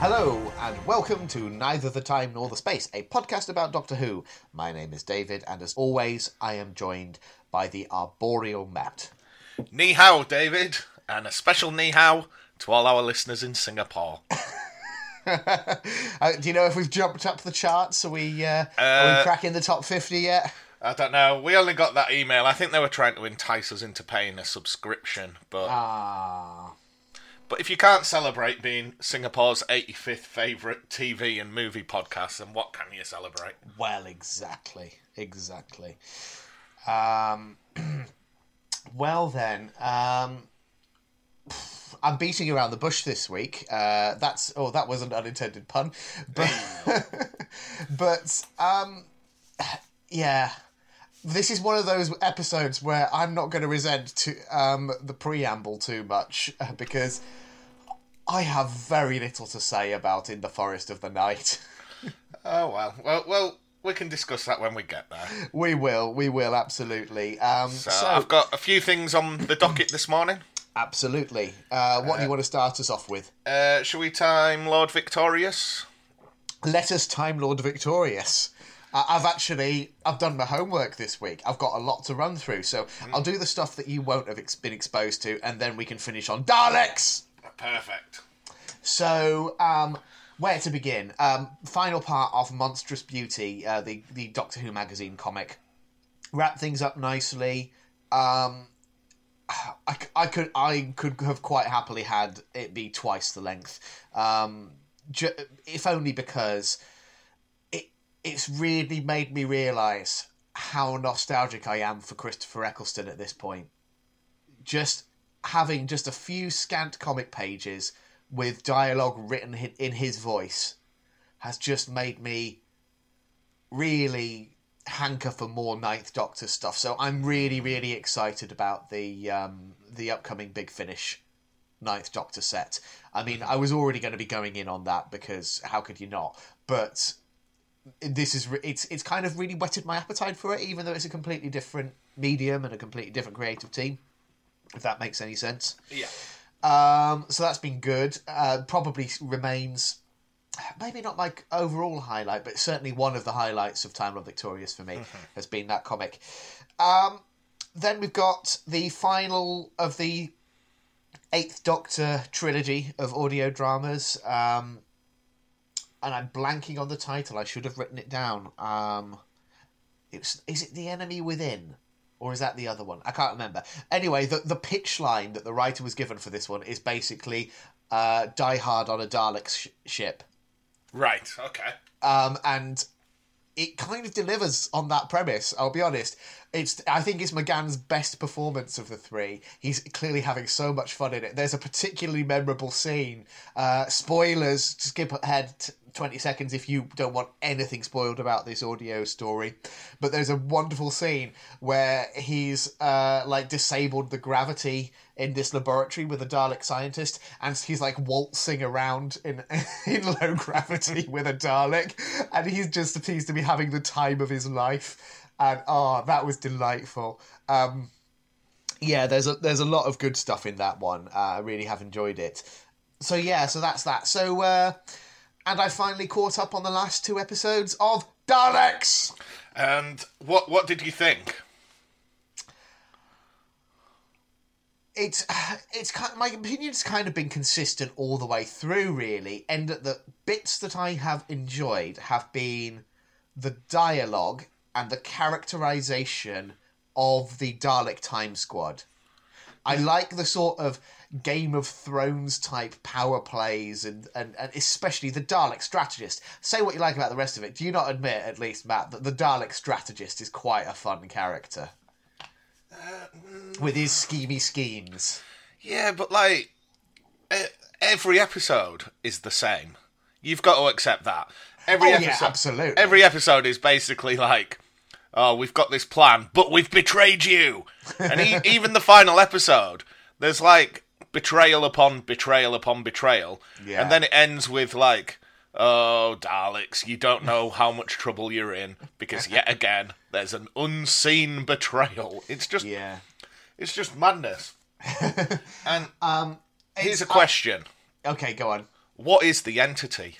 Hello and welcome to Neither the Time Nor the Space, a podcast about Doctor Who. My name is David and as always I am joined by the Arboreal Matt. Ni hao, David, and a special ni hao to all our listeners in Singapore. Do you know if we've jumped up the charts? Are we cracking the top 50 yet? I don't know. We only got that email. I think they were trying to entice us into paying a subscription, but... But if you can't celebrate being Singapore's 85th favourite TV and movie podcast, then what can you celebrate? Well, exactly. I'm beating around the bush this week. That was an unintended pun, but yeah. This is one of those episodes where I'm not going to resent to the preamble too much because I have very little to say about In the Forest of the Night. Well, we can discuss that when we get there. We will, absolutely. So I've got a few things on the docket this morning. Absolutely. What do you want to start us off with? Shall we Time Lord Victorious? Let us Time Lord Victorious. I've done my homework this week. I've got a lot to run through, so I'll do the stuff that you won't have been exposed to, and then we can finish on Daleks! Perfect. So, where to begin? Final part of Monstrous Beauty, the Doctor Who magazine comic. Wrap things up nicely. I could have quite happily had it be twice the length, if only because... It's really made me realise how nostalgic I am for Christopher Eccleston at this point. Just having just a few scant comic pages with dialogue written in his voice has just made me really hanker for more Ninth Doctor stuff. So I'm really, really excited about the upcoming Big Finish Ninth Doctor set. I mean, I was already going to be going in on that because how could you not? But... It's kind of really whetted my appetite for it, even though it's a completely different medium and a completely different creative team, if that makes any sense. Yeah. So that's been good. Probably remains maybe not my overall highlight, but certainly one of the highlights of Time Lord Victorious for me has been that comic. Then we've got the final of the Eighth Doctor trilogy of audio dramas. And I'm blanking on the title. I should have written it down. Is it The Enemy Within? Or is that the other one? I can't remember. Anyway, the pitch line that the writer was given for this one is basically Die Hard on a Dalek ship. Right, okay. And it kind of delivers on that premise, I'll be honest. I think it's McGann's best performance of the three. He's clearly having so much fun in it. There's a particularly memorable scene. Spoilers, skip ahead 20 seconds if you don't want anything spoiled about this audio story. But there's a wonderful scene where he's disabled the gravity in this laboratory with a Dalek scientist, and he's like waltzing around in low gravity with a Dalek, and he just appears to be having the time of his life. And, that was delightful. There's a lot of good stuff in that one. I really have enjoyed it. So, yeah, so that's that. So, and I finally caught up on the last two episodes of Daleks! And what did you think? It's kind of, my opinion's kind of been consistent all the way through, really, and the bits that I have enjoyed have been the dialogue... and the characterisation of the Dalek Time Squad. I like the sort of Game of Thrones type power plays and especially the Dalek Strategist. Say what you like about the rest of it. Do you not admit, at least, Matt, that the Dalek Strategist is quite a fun character? With his schemey schemes. Yeah, but every episode is the same. You've got to accept that. Every episode, absolutely. Every episode is basically like, oh, we've got this plan, but we've betrayed you. And even the final episode, there's like betrayal upon betrayal upon betrayal. Yeah. And then it ends with like, oh, Daleks, you don't know how much trouble you're in because yet again, there's an unseen betrayal. It's just madness. And here's a question. Okay, go on. What is the entity?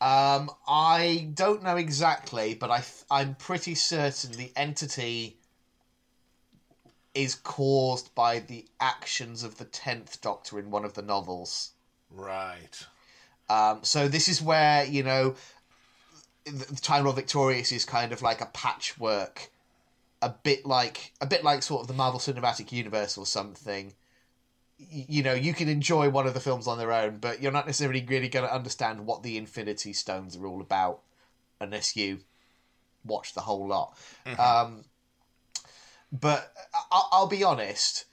I don't know exactly, but I'm pretty certain the entity is caused by the actions of the 10th Doctor in one of the novels. Right. So this is where, you know, the Time Lord Victorious is kind of like a patchwork, a bit like sort of the Marvel Cinematic Universe or something. You know, you can enjoy one of the films on their own, but you're not necessarily really going to understand what the Infinity Stones are all about unless you watch the whole lot. Mm-hmm. But I'll be honest,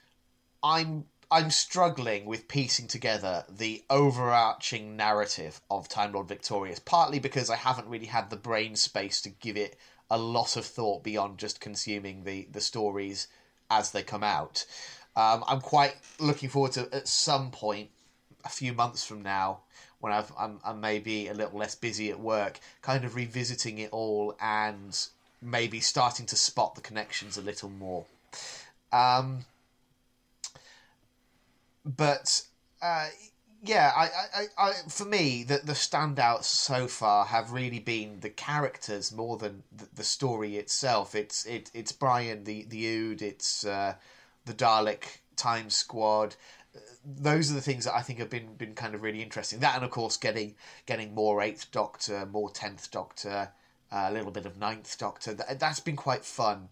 I'm struggling with piecing together the overarching narrative of Time Lord Victorious, partly because I haven't really had the brain space to give it a lot of thought beyond just consuming the stories as they come out. I'm quite looking forward to, at some point, a few months from now, when I'm maybe a little less busy at work, kind of revisiting it all and maybe starting to spot the connections a little more. But for me, the standouts so far have really been the characters more than the story itself. It's Brian, the Ood, it's the Dalek Time Squad. Those are the things that I think have been kind of really interesting. That, and of course getting more Eighth Doctor, more Tenth Doctor, a little bit of Ninth Doctor. That's been quite fun.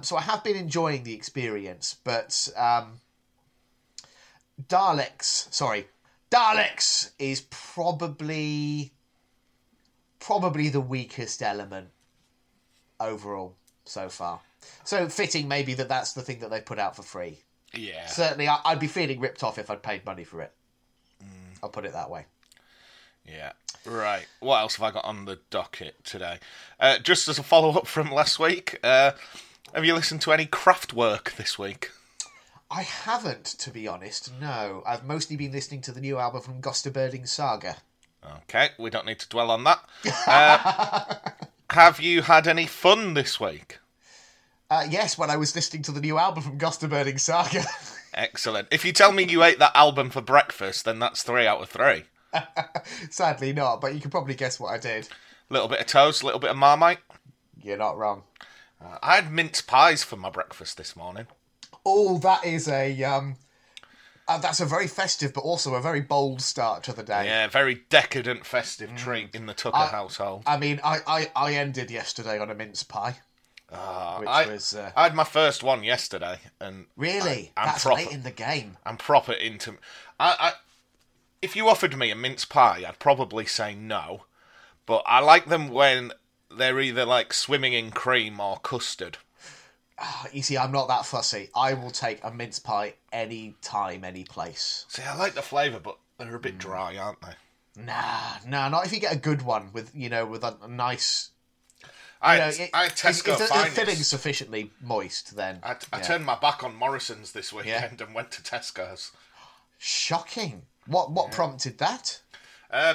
So I have been enjoying the experience, but Daleks is probably the weakest element overall so far. So fitting maybe that's the thing that they put out for free. Yeah. Certainly, I'd be feeling ripped off if I'd paid money for it. Mm. I'll put it that way. Yeah. Right. What else have I got on the docket today? Just as a follow-up from last week, have you listened to any Kraftwerk this week? I haven't, to be honest, no. I've mostly been listening to the new album from Gösta Berling's Saga. Okay, we don't need to dwell on that. Have you had any fun this week? Yes, when I was listening to the new album from Gösta Berling's Saga. Excellent. If you tell me you ate that album for breakfast, then that's 3 out of 3. Sadly not, but you can probably guess what I did. A little bit of toast, a little bit of Marmite. You're not wrong. I had mince pies for my breakfast this morning. Oh, that is that's a very festive, but also a very bold start to the day. Yeah, very decadent festive treat in the Tucker household. I mean, I ended yesterday on a mince pie. I had my first one yesterday, and really, I'm that's proper, late in the game. I'm proper into. If you offered me a mince pie, I'd probably say no. But I like them when they're either like swimming in cream or custard. You see, I'm not that fussy. I will take a mince pie any time, any place. See, I like the flavour, but they're a bit dry, aren't they? Nah, not if you get a good one with a nice. I Tesco if the filling's sufficiently moist, then... I turned my back on Morrisons this weekend and went to Tesco's. Shocking. What prompted that?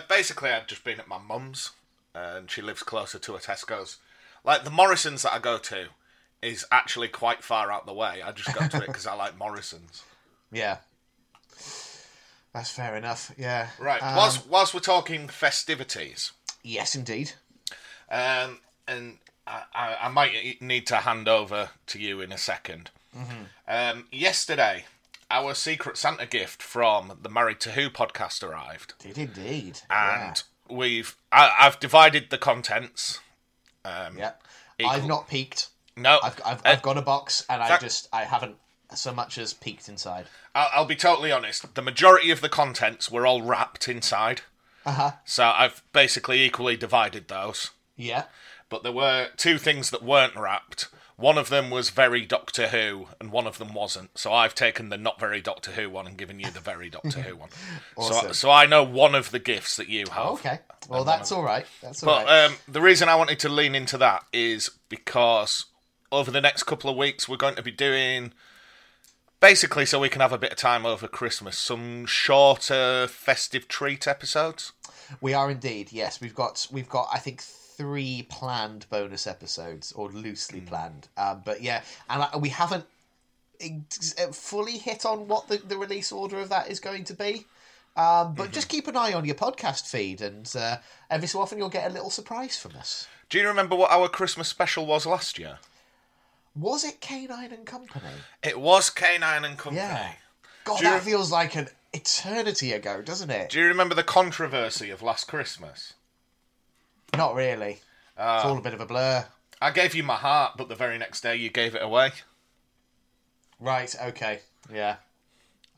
Basically, I'd just been at my mum's, and she lives closer to a Tesco's. Like, the Morrisons that I go to is actually quite far out the way. I just go to it because I like Morrisons. Yeah. That's fair enough, yeah. Right, whilst we're talking festivities... Yes, indeed. And I might need to hand over to you in a second. Mm-hmm. Yesterday, our Secret Santa gift from the Married to Who podcast arrived. Did indeed. And I've divided the contents. I've not peeked. No. I've got a box and I haven't so much as peeked inside. I'll be totally honest. The majority of the contents were all wrapped inside. Uh-huh. So I've basically equally divided those. Yeah. But there were two things that weren't wrapped. One of them was very Doctor Who, and one of them wasn't. So I've taken the not very Doctor Who one and given you the very Doctor Who one. Awesome. So I know one of the gifts that you have. Oh, okay. Well, that's all right. But the reason I wanted to lean into that is because over the next couple of weeks, we're going to be doing, basically so we can have a bit of time over Christmas, some shorter festive treat episodes. We are indeed, yes. We've got I think, 3 planned bonus episodes, or loosely planned, but we haven't fully hit on what the release order of that is going to be. But just keep an eye on your podcast feed, and every so often you'll get a little surprise from us. Do you remember what our Christmas special was last year? Was it Canine and Company? It was Canine and Company. Yeah. God, that feels like an eternity ago, doesn't it? Do you remember the controversy of last Christmas? Not really. It's all a bit of a blur. I gave you my heart, but the very next day you gave it away. Right, okay. Yeah.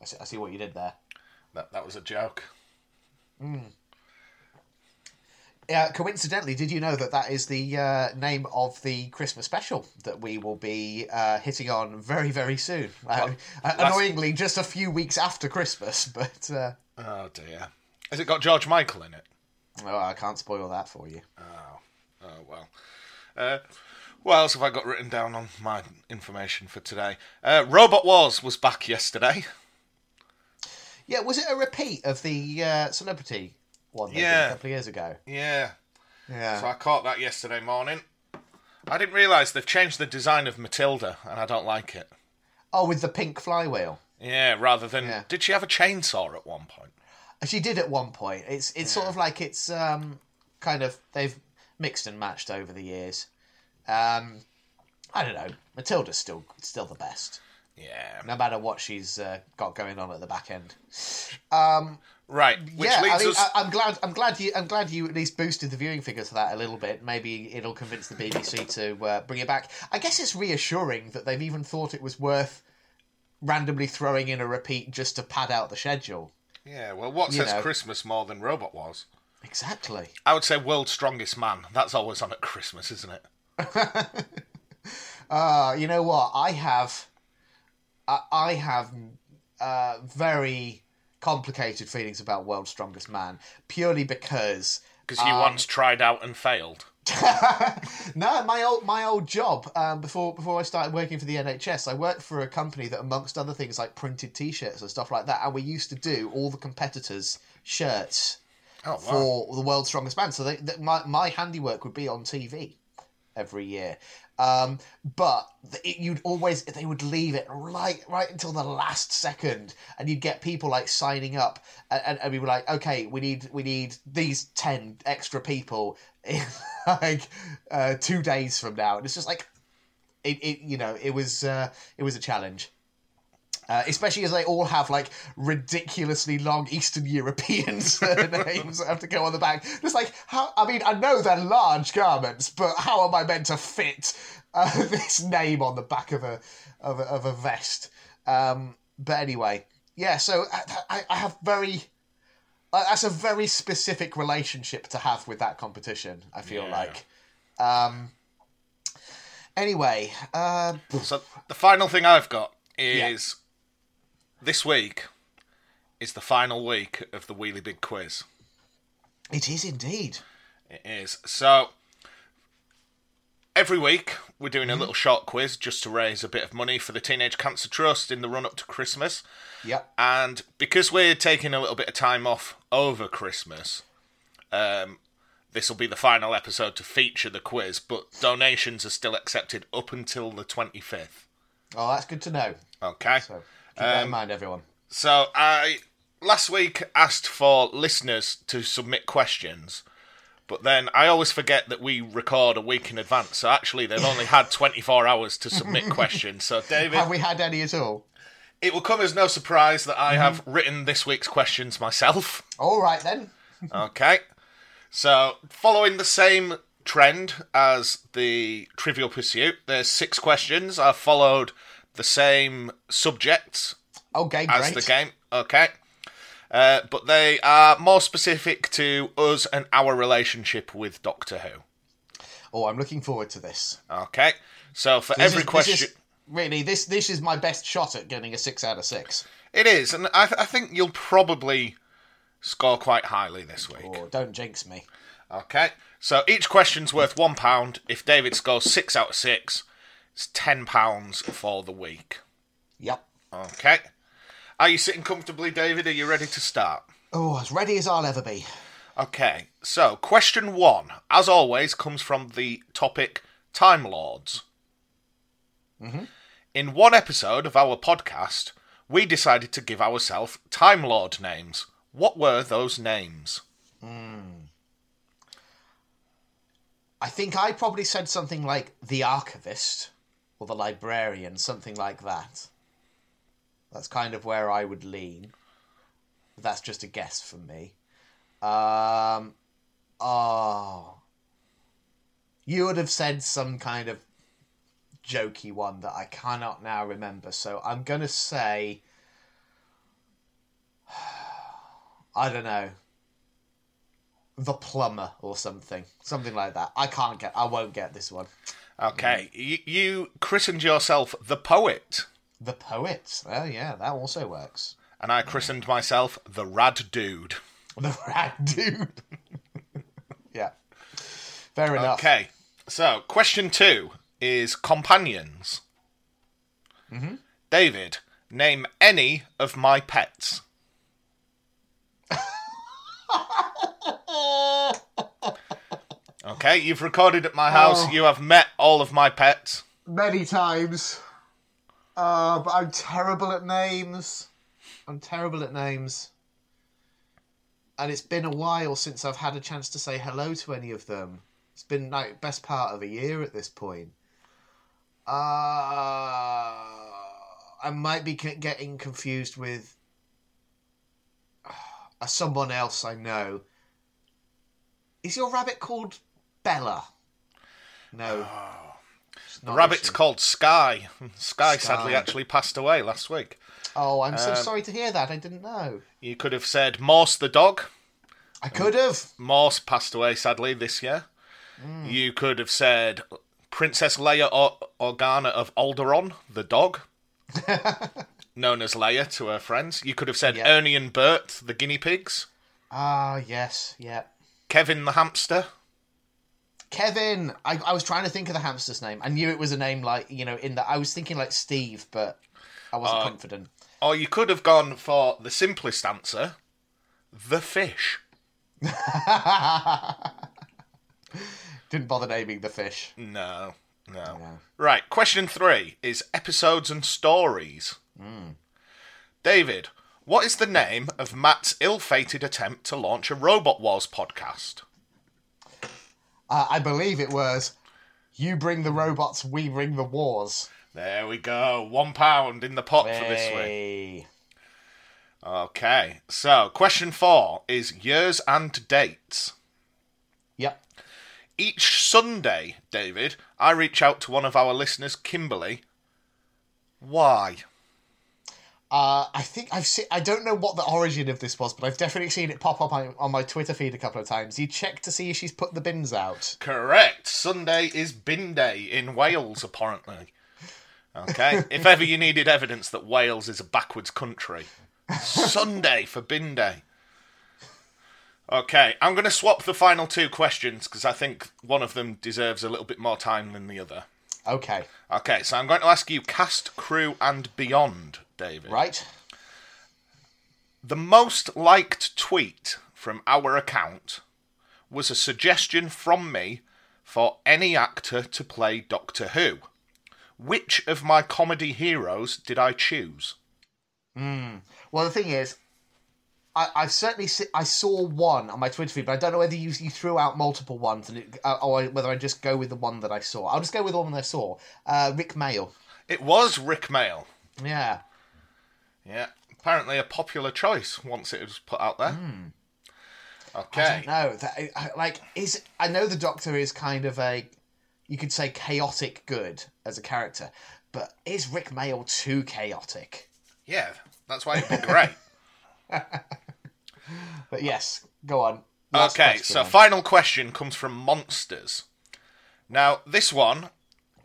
I see what you did there. That was a joke. Mm. Coincidentally, did you know that is the name of the Christmas special that we will be hitting on very, very soon? Annoyingly, just a few weeks after Christmas, but... Oh, dear. Has it got George Michael in it? Oh, I can't spoil that for you. Oh well. What else have I got written down on my information for today? Robot Wars was back yesterday. Yeah, was it a repeat of the celebrity one a couple of years ago? Yeah. So I caught that yesterday morning. I didn't realise they've changed the design of Matilda, and I don't like it. Oh, with the pink flywheel? Yeah, rather than... Yeah. Did she have a chainsaw at one point? She did at one point. It's sort of like it's kind of... They've mixed and matched over the years. I don't know. Matilda's still the best. Yeah. No matter what she's got going on at the back end. Right. Which leads us... I'm glad you at least boosted the viewing figures for that a little bit. Maybe it'll convince the BBC to bring it back. I guess it's reassuring that they've even thought it was worth randomly throwing in a repeat just to pad out the schedule. Yeah, well, what says Christmas more than Robot Wars? Exactly. I would say World's Strongest Man. That's always on at Christmas, isn't it? You know what? I have very complicated feelings about World's Strongest Man, purely because... Because you once tried out and failed. No, my old job, before I started working for the NHS, I worked for a company that, amongst other things, like printed T-shirts and stuff like that, and we used to do all the competitors' shirts for the World's Strongest Man. So my handiwork would be on TV every year. But they would leave it right until the last second, and you'd get people like signing up, and we were like, okay, we need these 10 extra people in 2 days from now, and it's just like, it was a challenge, especially as they all have like ridiculously long Eastern European names that have to go on the back. It's like, I know they're large garments, but how am I meant to fit this name on the back of a vest? But anyway, yeah. So I have that's a very specific relationship to have with that competition, I feel like. Anyway. So the final thing I've got is this week is the final week of the Wheelie Big Quiz. It is indeed. It is. So every week we're doing a little short quiz just to raise a bit of money for the Teenage Cancer Trust in the run-up to Christmas. Yep. And because we're taking a little bit of time off over Christmas, this will be the final episode to feature the quiz, but donations are still accepted up until the 25th. Oh, that's good to know. Okay. So, keep that in mind, everyone. So, I last week asked for listeners to submit questions, but then I always forget that we record a week in advance, so actually they've only had 24 hours to submit questions. So, David... Have we had any at all? It will come as no surprise that I have written this week's questions myself. All right, then. Okay. So, following the same trend as the Trivial Pursuit, there's 6 questions. I've followed the same subjects as the game. Okay. But they are more specific to us and our relationship with Doctor Who. Oh, I'm looking forward to this. Okay. So for every question... Really, this is my best shot at getting a 6 out of 6. It is, and I think you'll probably score quite highly this week. Oh, don't jinx me. Okay, so each question's worth £1. If David scores 6 out of 6, it's £10 for the week. Yep. Okay. Are you sitting comfortably, David? Are you ready to start? Oh, as ready as I'll ever be. Okay, so question 1, as always, comes from the topic Time Lords. Mm-hmm. In one episode of our podcast, we decided to give ourselves Time Lord names. What were those names? I think I probably said something like the archivist or the librarian, something like that. That's kind of where I would lean. That's just a guess from me. You would have said some kind of jokey one that I cannot now remember. So I'm going to say, I don't know, the plumber or something like that. I won't get this one. Okay. You christened yourself the poet. The poet. Oh yeah, that also works. And I christened myself the rad dude. The rad dude. Yeah. Fair enough. Okay. So question 2 is companions. Mm-hmm. David, name any of my pets. Okay, you've recorded at my house. You have met all of my pets. Many times. But I'm terrible at names. And it's been a while since I've had a chance to say hello to any of them. It's been like best part of a year at this point. I might be getting confused with someone else I know. Is your rabbit called Bella? No. The rabbit's called Sky. Sky sadly actually passed away last week. Oh, I'm so sorry to hear that. I didn't know. You could have said Morse the dog. I could have. Morse passed away sadly this year. You could have said Princess Leia Organa of Alderaan, the dog, known as Leia to her friends. You could have said Ernie and Bert, the guinea pigs. Ah, yes, yeah. Kevin the hamster. Kevin! I was trying to think of the hamster's name. I knew it was a name like, I was thinking like Steve, but I wasn't confident. Or you could have gone for the simplest answer, the fish. Didn't bother naming the fish. No. Right, question 3 is episodes and stories. David, what is the name of Matt's ill-fated attempt to launch a Robot Wars podcast? I believe it was, you bring the robots, we bring the wars. There we go. £1 in the pot for this week. Okay, so question 4 is years and dates. Yep. Each Sunday, David, I reach out to one of our listeners, Kimberly. Why? I think I've seen... I don't know what the origin of this was, but I've definitely seen it pop up on my Twitter feed a couple of times. You check to see if she's put the bins out. Correct. Sunday is bin day in Wales, apparently. Okay. If ever you needed evidence that Wales is a backwards country, Sunday for bin day. Okay, I'm going to swap the final 2 questions because I think one of them deserves a little bit more time than the other. Okay, so I'm going to ask you cast, crew and beyond, David. Right. The most liked tweet from our account was a suggestion from me for any actor to play Doctor Who. Which of my comedy heroes did I choose? Well, the thing is, I saw one on my Twitter feed, but I don't know whether you threw out multiple ones and or whether I just go with the one that I saw. I'll just go with the one that I saw. Rick Mayall. It was Rick Mayall. Yeah. Yeah. Apparently a popular choice once it was put out there. Okay. I don't know. I know the Doctor is kind of a, you could say chaotic good as a character, but is Rick Mayall too chaotic? Yeah. That's why it'd be great. But yes, go on. Okay, so final question comes from Monsters. Now, this one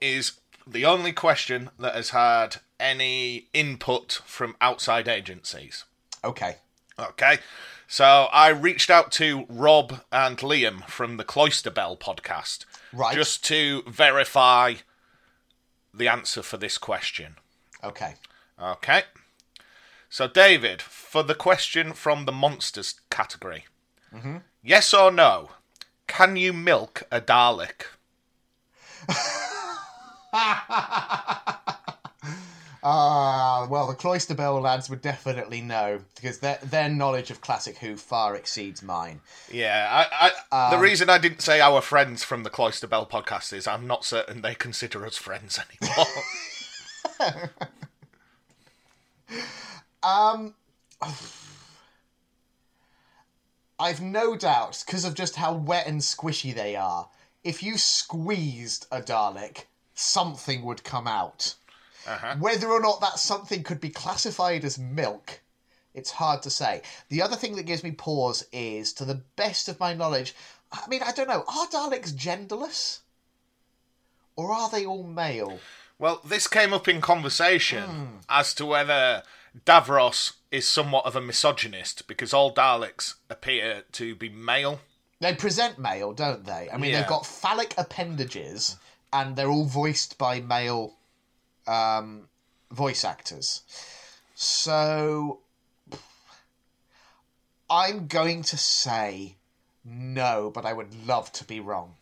is the only question that has had any input from outside agencies. Okay. So I reached out to Rob and Liam from the Cloister Bell podcast, right, just to verify the answer for this question. Okay. So, David, for the question from the Monsters category, yes or no, can you milk a Dalek? Ah, well, the Cloister Bell lads would definitely know, because their knowledge of classic Who far exceeds mine. Yeah, the reason I didn't say our friends from the Cloister Bell podcast is I'm not certain they consider us friends anymore. I've no doubt, because of just how wet and squishy they are, if you squeezed a Dalek, something would come out. Uh-huh. Whether or not that something could be classified as milk, it's hard to say. The other thing that gives me pause is, to the best of my knowledge, I mean, I don't know, are Daleks genderless? Or are they all male? Well, this came up in conversation as to whether Davros is somewhat of a misogynist, because all Daleks appear to be male. They present male, don't they? I mean, yeah. They've got phallic appendages, and they're all voiced by male voice actors. So I'm going to say no, but I would love to be wrong.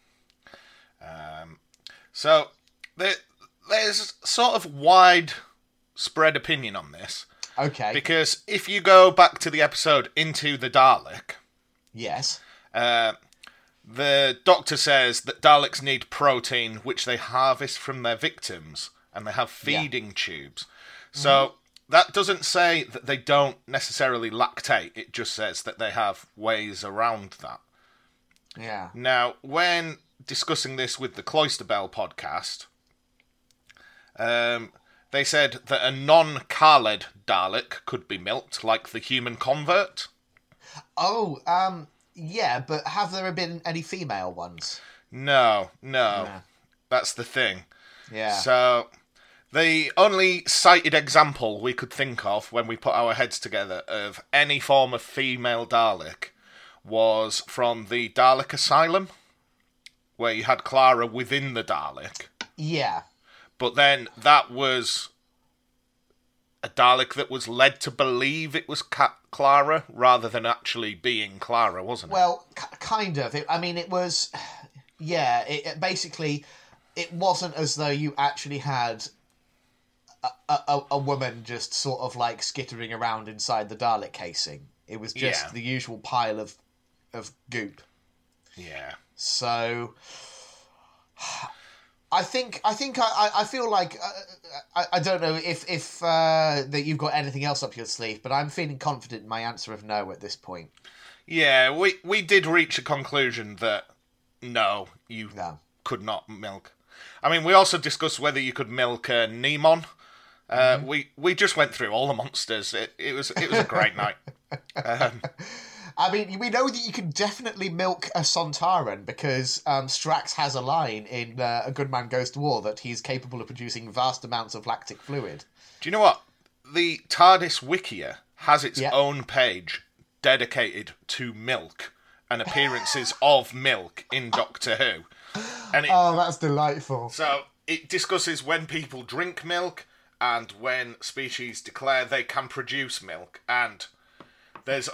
So there's sort of widespread opinion on this. Okay. Because if you go back to the episode Into the Dalek... Yes. The Doctor says that Daleks need protein, which they harvest from their victims, and they have feeding tubes. So that doesn't say that they don't necessarily lactate. It just says that they have ways around that. Yeah. Now, when discussing this with the Cloister Bell podcast, they said that a non-Khaled Dalek could be milked, like the human convert. Oh, yeah, but have there been any female ones? No. Yeah. That's the thing. Yeah. So the only cited example we could think of when we put our heads together of any form of female Dalek was from the Dalek Asylum, where you had Clara within the Dalek. Yeah. But then that was a Dalek that was led to believe it was Clara rather than actually being Clara, wasn't it? Well, kind of. It was... Yeah, it basically... It wasn't as though you actually had a woman just sort of like skittering around inside the Dalek casing. It was just the usual pile of goop. Yeah. So, I feel like I don't know if that you've got anything else up your sleeve, but I'm feeling confident in my answer of no at this point. Yeah, we did reach a conclusion that no, could not milk. We also discussed whether you could milk Nemon. We just went through all the monsters. It was a great night. We know that you can definitely milk a Sontaran because Strax has a line in A Good Man Goes to War that he's capable of producing vast amounts of lactic fluid. Do you know what? The TARDIS Wikia has its own page dedicated to milk and appearances of milk in Doctor Who. And that's delightful. So it discusses when people drink milk and when species declare they can produce milk, and there's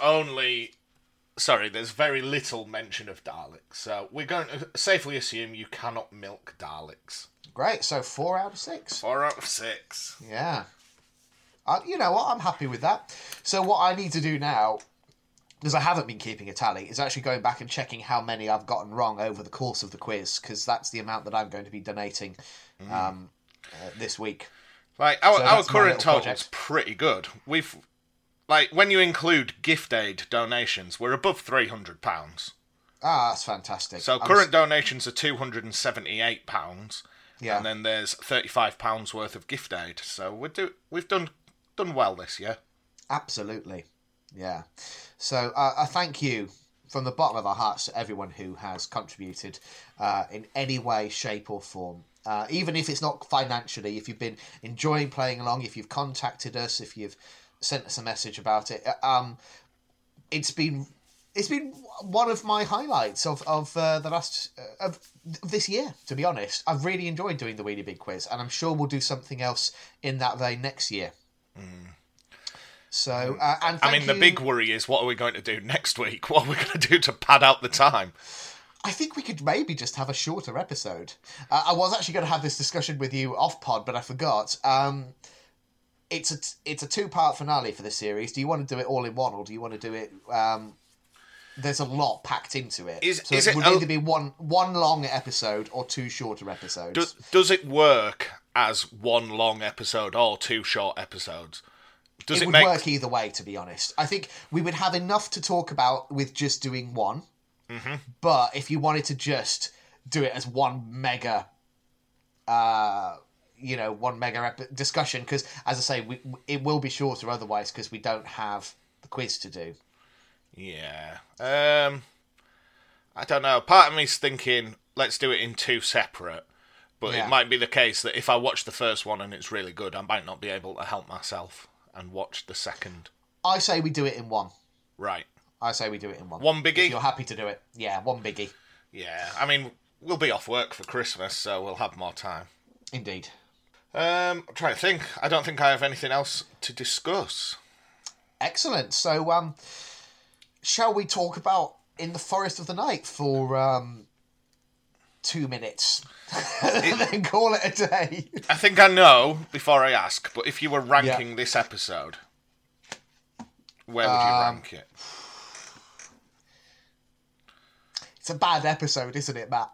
very little mention of Daleks. So we're going to safely assume you cannot milk Daleks. Great, so 4 out of 6. 4 out of 6. Yeah. You know what, I'm happy with that. So what I need to do now, because I haven't been keeping a tally, is actually going back and checking how many I've gotten wrong over the course of the quiz, because that's the amount that I'm going to be donating this week. Like our current total's pretty good. We've when you include gift aid donations, we're above £300. Ah, that's fantastic. So current donations are £278, and then there's £35 worth of gift aid. So we've done well this year. Absolutely. Yeah. So a thank you from the bottom of our hearts to everyone who has contributed in any way, shape or form. Even if it's not financially, if you've been enjoying playing along, if you've contacted us, if you've sent us a message about it, it's been one of my highlights of the last of this year. To be honest, I've really enjoyed doing the Weenie Big Quiz, and I'm sure we'll do something else in that vein next year. Mm. So, and the big worry is, what are we going to do next week? What are we going to do to pad out the time? I think we could maybe just have a shorter episode. I was actually going to have this discussion with you off pod, but I forgot. it's a two-part finale for this series. Do you want to do it all in one, or do you want to do it... there's a lot packed into it. So it would either be one long episode or two shorter episodes. Does it work as one long episode or two short episodes? It would work either way, to be honest. I think we would have enough to talk about with just doing one. Mm-hmm. But if you wanted to just do it as one mega... discussion, because, as I say, it will be shorter otherwise because we don't have the quiz to do. Yeah. I don't know. Part of me's thinking, let's do it in two separate, but it might be the case that if I watch the first one and it's really good, I might not be able to help myself and watch the second. I say we do it in one. Right. I say we do it in one. One biggie? If you're happy to do it. Yeah, one biggie. Yeah. I mean, we'll be off work for Christmas, so we'll have more time. Indeed. I'm trying to think. I don't think I have anything else to discuss. Excellent. So, shall we talk about In the Forest of the Night for 2 minutes and then call it a day? I think I know before I ask, but if you were ranking this episode, where would you rank it? It's a bad episode, isn't it, Matt?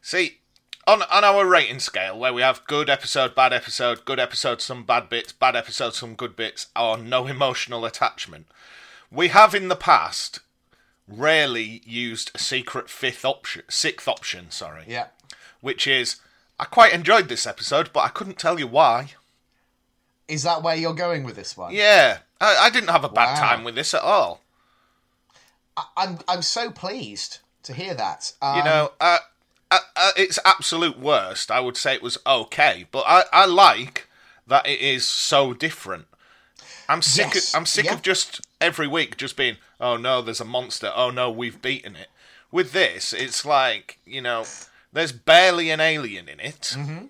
See, on our rating scale, where we have good episode, some bad bits, bad episode, some good bits, or no emotional attachment... We have in the past rarely used a secret sixth option, sorry. Yeah. Which is, I quite enjoyed this episode, but I couldn't tell you why. Is that where you're going with this one? Yeah. I didn't have a bad time with this at all. I'm so pleased to hear that. It's absolute worst. I would say it was okay, but I like that it is so different. I'm sick of just every week just being, oh no, there's a monster, oh no, we've beaten it. With this, it's like, there's barely an alien in it. Mm-hmm.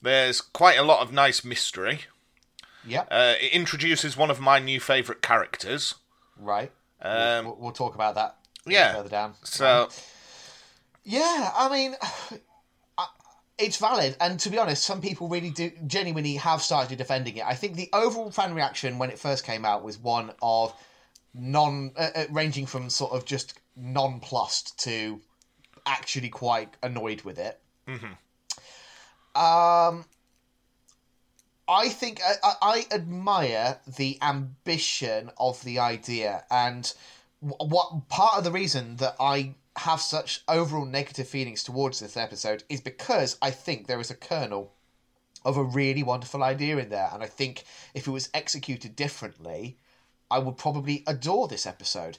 There's quite a lot of nice mystery. Yeah. It introduces one of my new favourite characters. Right. We'll talk about that further down. So. It's valid, and to be honest, some people really do genuinely have started defending it. I think the overall fan reaction when it first came out was one of ranging from sort of just nonplussed to actually quite annoyed with it. Mm-hmm. I think I admire the ambition of the idea, and what part of the reason that I have such overall negative feelings towards this episode is because I think there is a kernel of a really wonderful idea in there, and I think if it was executed differently, I would probably adore this episode.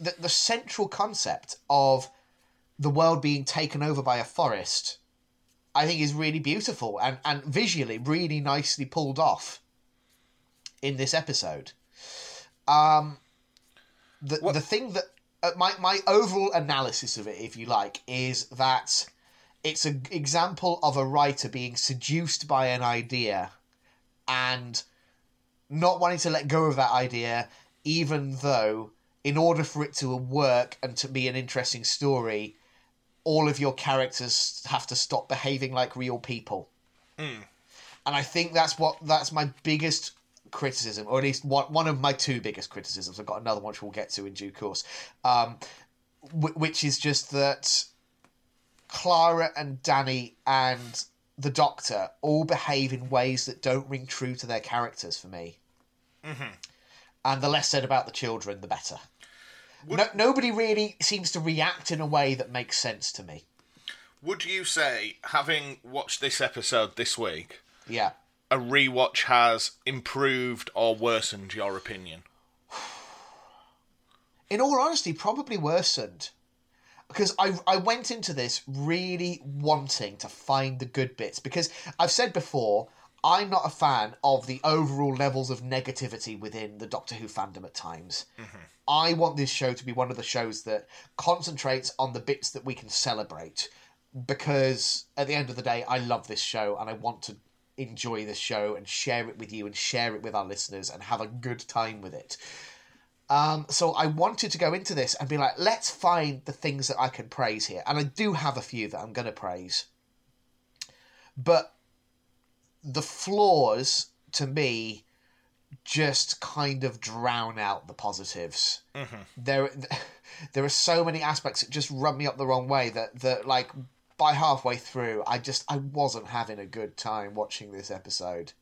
The central concept of the world being taken over by a forest, I think, is really beautiful and visually really nicely pulled off in this episode. The thing that my overall analysis of it, if you like, is that it's an example of a writer being seduced by an idea and not wanting to let go of that idea, even though in order for it to work and to be an interesting story, all of your characters have to stop behaving like real people. Mm. And I think that's my biggest criticism, or at least one of my two biggest criticisms. I've got another one which we'll get to in due course, which is just that Clara and Danny and the Doctor all behave in ways that don't ring true to their characters for me. Mm-hmm. And the less said about the children, the better. Nobody really seems to react in a way that makes sense to me. Would you say, having watched this episode this week... Yeah. A rewatch has improved or worsened your opinion? In all honesty, probably worsened. Because I went into this really wanting to find the good bits. Because I've said before, I'm not a fan of the overall levels of negativity within the Doctor Who fandom at times. Mm-hmm. I want this show to be one of the shows that concentrates on the bits that we can celebrate. Because at the end of the day, I love this show and I want to enjoy the show and share it with you and share it with our listeners and have a good time with it. So I wanted to go into this and be like, let's find the things that I can praise here. And I do have a few that I'm going to praise. But the flaws to me, just kind of drown out the positives. Mm-hmm. There are so many aspects that just rub me up the wrong way that like by halfway through, I wasn't having a good time watching this episode.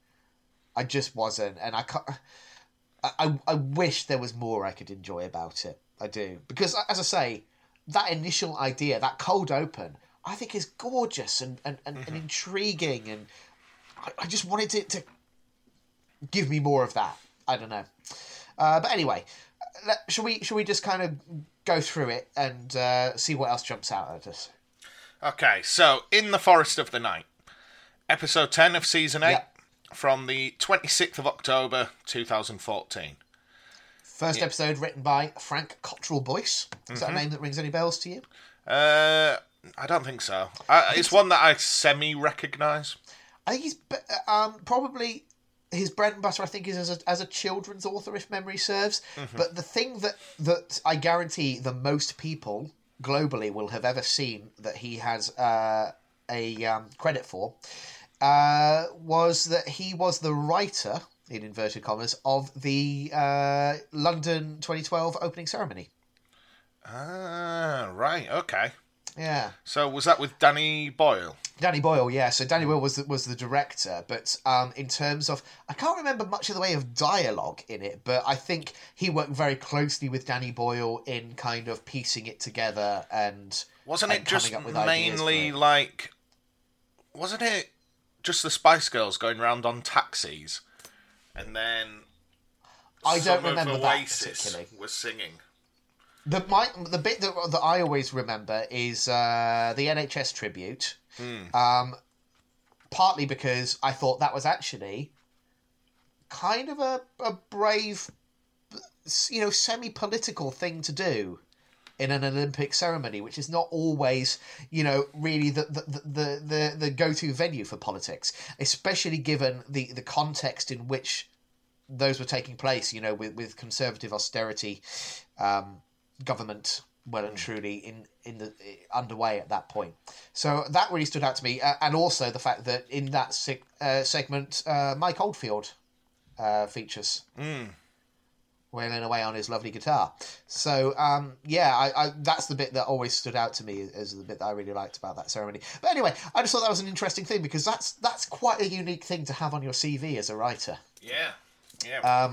I just wasn't, and I can't. I wish there was more I could enjoy about it. I do, because as I say, that initial idea, that cold open, I think is gorgeous and mm-hmm. intriguing, and I just wanted it to give me more of that. I don't know, but anyway, shall we just kind of go through it and see what else jumps out at us? Okay, so In the Forest of the Night, episode 10 of season 8. Yep. From the 26th of October 2014. First episode written by Frank Cottrell Boyce. Is that a name that rings any bells to you? I don't think so. It's one that I semi-recognise. I think he's probably his bread and butter. I think is as a children's author, if memory serves. Mm-hmm. But the thing that I guarantee the most people globally will have ever seen that he has a credit for. Was that he was the writer, in inverted commas, of the London 2012 opening ceremony. Ah, right, okay. Yeah. So was that with Danny Boyle? Danny Boyle, yeah. So Danny Boyle was the director, but in terms of... I can't remember much of the way of dialogue in it, but I think he worked very closely with Danny Boyle in kind of piecing it together and... Wasn't it just mainly like... Wasn't it... Just the Spice Girls going around on taxis, and then I don't remember that particularly. Was singing. The bit that I always remember is the NHS tribute. Mm. Partly because I thought that was actually kind of a brave, you know, semi-political thing to do in an Olympic ceremony, which is not always, you know, really the go-to venue for politics, especially given the context in which those were taking place, you know, with conservative austerity government well and truly in the underway at that point. So that really stood out to me. And also the fact that in that segment, Mike Oldfield features. Mm. Wailing away on his lovely guitar. So, I that's the bit that always stood out to me as the bit that I really liked about that ceremony. But anyway, I just thought that was an interesting thing because that's quite a unique thing to have on your CV as a writer. Yeah, yeah.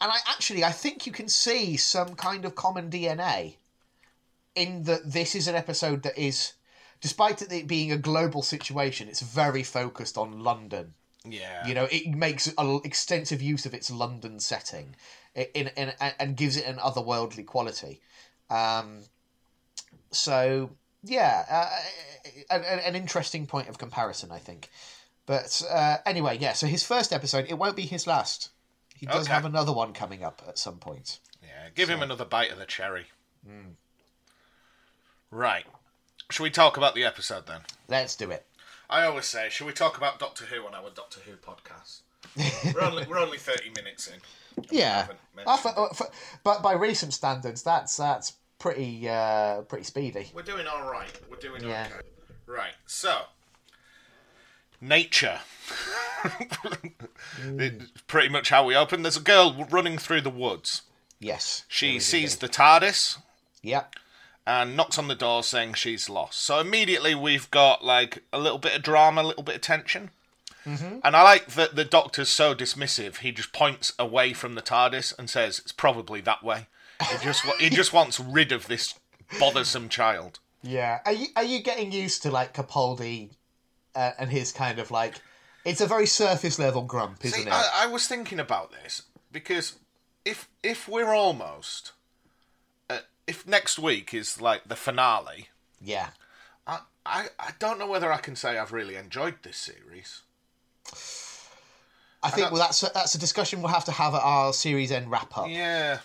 And I think you can see some kind of common DNA in that this is an episode that is, despite it being a global situation, it's very focused on London. Yeah, you know, it makes extensive use of its London setting, and gives it an otherworldly quality. So yeah, an interesting point of comparison, I think. But anyway, yeah. So his first episode, it won't be his last. He does have another one coming up at some point. Yeah, give him another bite of the cherry. Mm. Right. Shall we talk about the episode then? Let's do it. I always say, should we talk about Doctor Who on our Doctor Who podcast? We're only 30 minutes in. Yeah, but by recent standards, that's pretty pretty speedy. We're doing all right. We're doing okay. Right. So, nature. It's pretty much how we open. There's a girl running through the woods. Yes. She sees the TARDIS. Yep. And knocks on the door saying she's lost. So immediately we've got, like, a little bit of drama, a little bit of tension. Mm-hmm. And I like that the Doctor's so dismissive, he just points away from the TARDIS and says, it's probably that way. He just wants rid of this bothersome child. Yeah. Are you getting used to, like, Capaldi and his kind of, like... It's a very surface-level grump, isn't it? I was thinking about this, because if we're almost... If next week is, like, the finale... Yeah. I don't know whether I can say I've really enjoyed this series. I think, that's a discussion we'll have to have at our series end wrap-up. Yeah.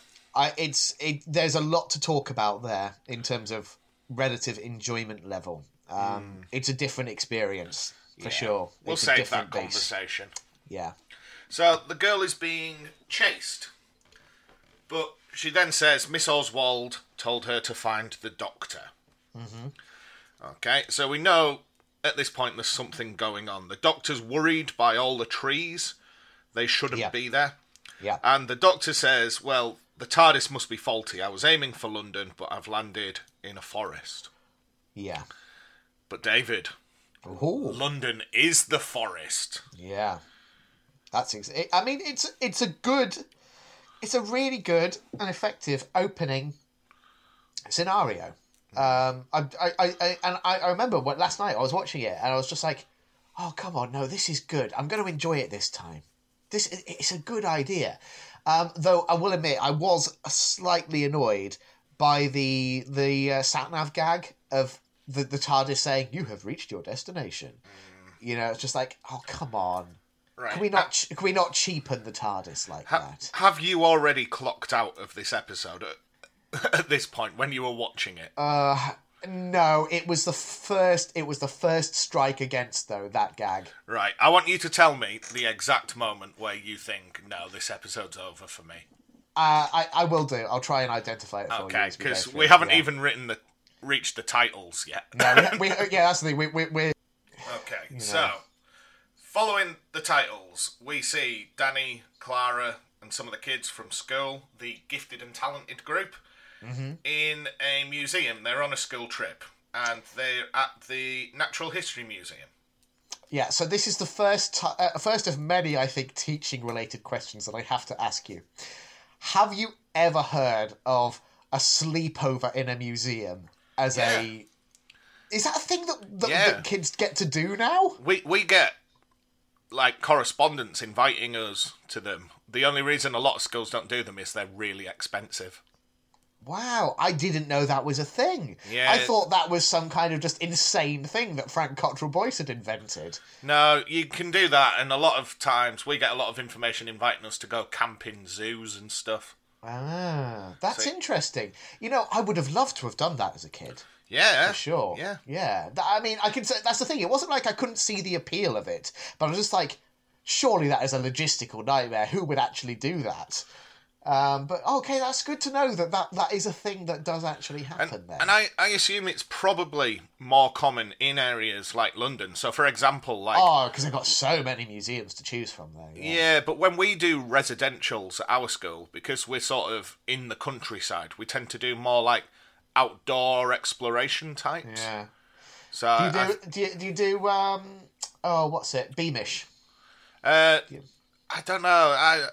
There's a lot to talk about there in terms of relative enjoyment level. It's a different experience, for sure. We'll save that conversation. Yeah. So, the girl is being chased, but... She then says Miss Oswald told her to find the Doctor. Mm-hmm. Okay, so we know at this point there's something going on. The Doctor's worried by all the trees. They shouldn't be there. Yeah. And the Doctor says, well, the TARDIS must be faulty. I was aiming for London, but I've landed in a forest. Yeah. But David, London is the forest. Yeah. That's I mean, it's a good... It's a really good and effective opening scenario. I remember last night I was watching it and I was just like, oh, come on, no, this is good. I'm going to enjoy it this time. It's a good idea. Though I will admit, I was slightly annoyed by the sat-nav gag of the TARDIS saying, you have reached your destination. You know, it's just like, oh, come on. Right. Can we not cheapen the TARDIS like that? Have you already clocked out of this episode at this point when you were watching it? No, it was the first strike against, though, that gag. Right. I want you to tell me the exact moment where you think, no, this episode's over for me. I will do. I'll try and identify it for you. Okay, because we haven't even reached the titles yet. No, that's the thing. We're okay, you know. So... Following the titles, we see Danny, Clara, and some of the kids from school, the gifted and talented group, in a museum. They're on a school trip, and they're at the Natural History Museum. Yeah, so this is the first of many, I think, teaching-related questions that I have to ask you. Have you ever heard of a sleepover in a museum as a... Is that a thing that kids get to do now? We get... like correspondents inviting us to them. The only reason a lot of schools don't do them is they're really expensive. Wow, I didn't know that was a thing. Yeah. I thought that was some kind of just insane thing that Frank Cottrell Boyce had invented. No, you can do that, and a lot of times we get a lot of information inviting us to go camp in zoos and stuff. Ah, that's interesting. You know, I would have loved to have done that as a kid. Yeah. For sure. Yeah. Yeah. I mean, I can say that's the thing. It wasn't like I couldn't see the appeal of it, but I was just like, surely that is a logistical nightmare. Who would actually do that? But okay, that's good to know that is a thing that does actually happen there. And I assume it's probably more common in areas like London. So, for example, like... Oh, because they've got so many museums to choose from there. Yeah, but when we do residentials at our school, because we're sort of in the countryside, we tend to do more like outdoor exploration types. Yeah. So do you do what's it? Beamish. I don't know.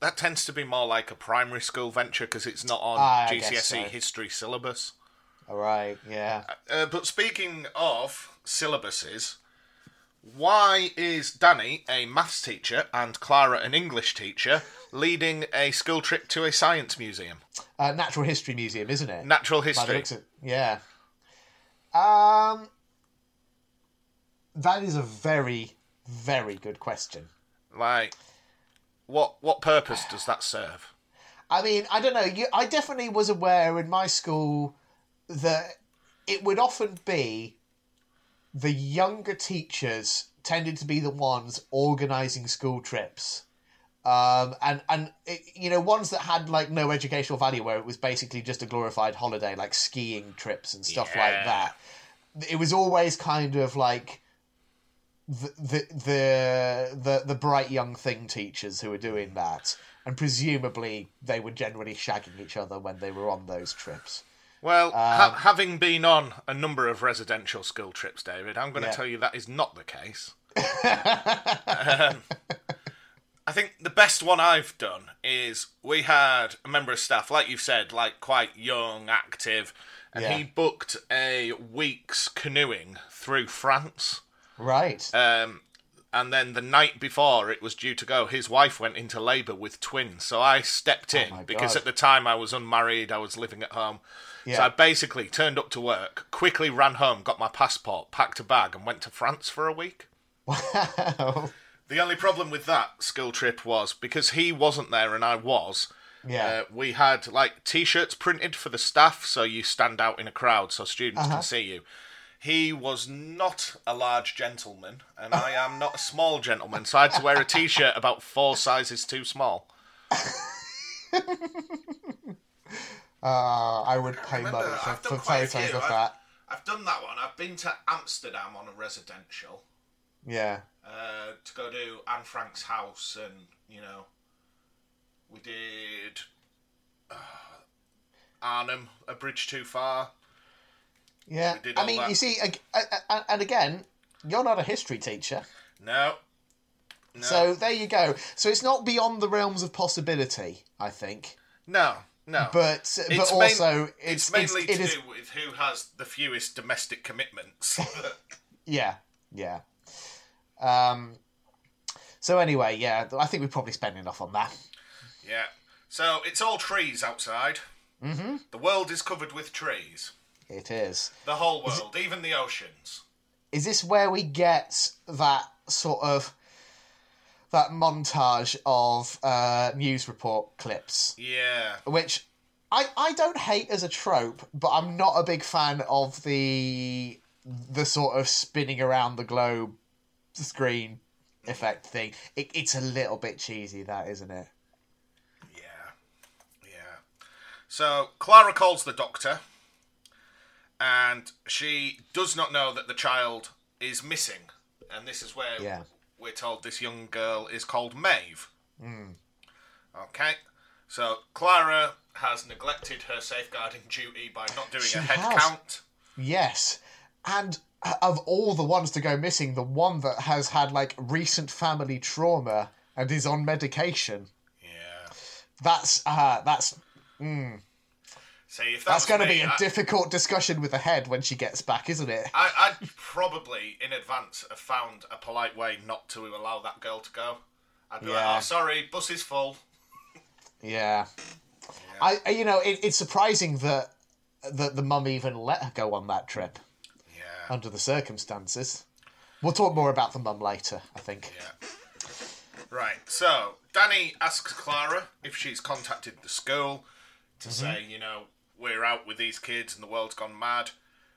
That tends to be more like a primary school venture because it's not on GCSE history syllabus. All right. Yeah. But speaking of syllabuses, why is Danny a maths teacher and Clara an English teacher leading a school trip to a science museum? Natural History Museum, isn't it? Natural History. Yeah. That is a very, very good question. Like, what purpose does that serve? I mean, I don't know. I definitely was aware in my school that it would often be the younger teachers tended to be the ones organising school trips. Ones that had, like, no educational value, where it was basically just a glorified holiday, like skiing trips and stuff like that. It was always kind of, like, the bright young thing teachers who were doing that. And presumably they were generally shagging each other when they were on those trips. Well, having been on a number of residential school trips, David, I'm going to tell you that is not the case. I think the best one I've done is we had a member of staff, like you've said, like quite young, active, and he booked a week's canoeing through France. Right. And then the night before it was due to go, his wife went into labour with twins. So I stepped in because at the time I was unmarried, I was living at home. Yeah. So I basically turned up to work, quickly ran home, got my passport, packed a bag and went to France for a week. Wow. The only problem with that school trip was because he wasn't there and I was, we had like T-shirts printed for the staff so you stand out in a crowd so students can see you. He was not a large gentleman, and I am not a small gentleman, so I had to wear a T-shirt about 4 sizes too small. I would pay money for photos of that. I've done that one. I've been to Amsterdam on a residential. Yeah. To go do Anne Frank's house, and, you know, we did Arnhem, A Bridge Too Far. Yeah, I mean, you see, and again, you're not a history teacher. No. No. So there you go. So it's not beyond the realms of possibility, I think. No, no. But also... It's mainly to do with who has the fewest domestic commitments. Yeah, yeah. So anyway, yeah, I think we probably spent enough on that. Yeah. So it's all trees outside. Mm-hmm. The world is covered with trees. It is. The whole world, even the oceans. Is this where we get that sort of... that montage of news report clips? Yeah. Which I don't hate as a trope, but I'm not a big fan of the sort of spinning around the globe screen effect thing. It's a little bit cheesy, that, isn't it? Yeah. Yeah. So Clara calls the doctor, and she does not know that the child is missing. And this is where... yeah. We're told this young girl is called Maeve. Mm. Okay. So Clara has neglected her safeguarding duty by not doing a head count. Yes. And of all the ones to go missing, the one that has had, like, recent family trauma and is on medication. Yeah. That's... Mm. See, if that's going to be a difficult discussion with the head when she gets back, isn't it? I'd probably, in advance, have found a polite way not to allow that girl to go. I'd be like, oh, sorry, bus is full. Yeah. Yeah. It's surprising that the mum even let her go on that trip. Yeah. Under the circumstances. We'll talk more about the mum later, I think. Yeah. Right, so Danny asks Clara if she's contacted the school to mm-hmm. say, you know, we're out with these kids and the world's gone mad.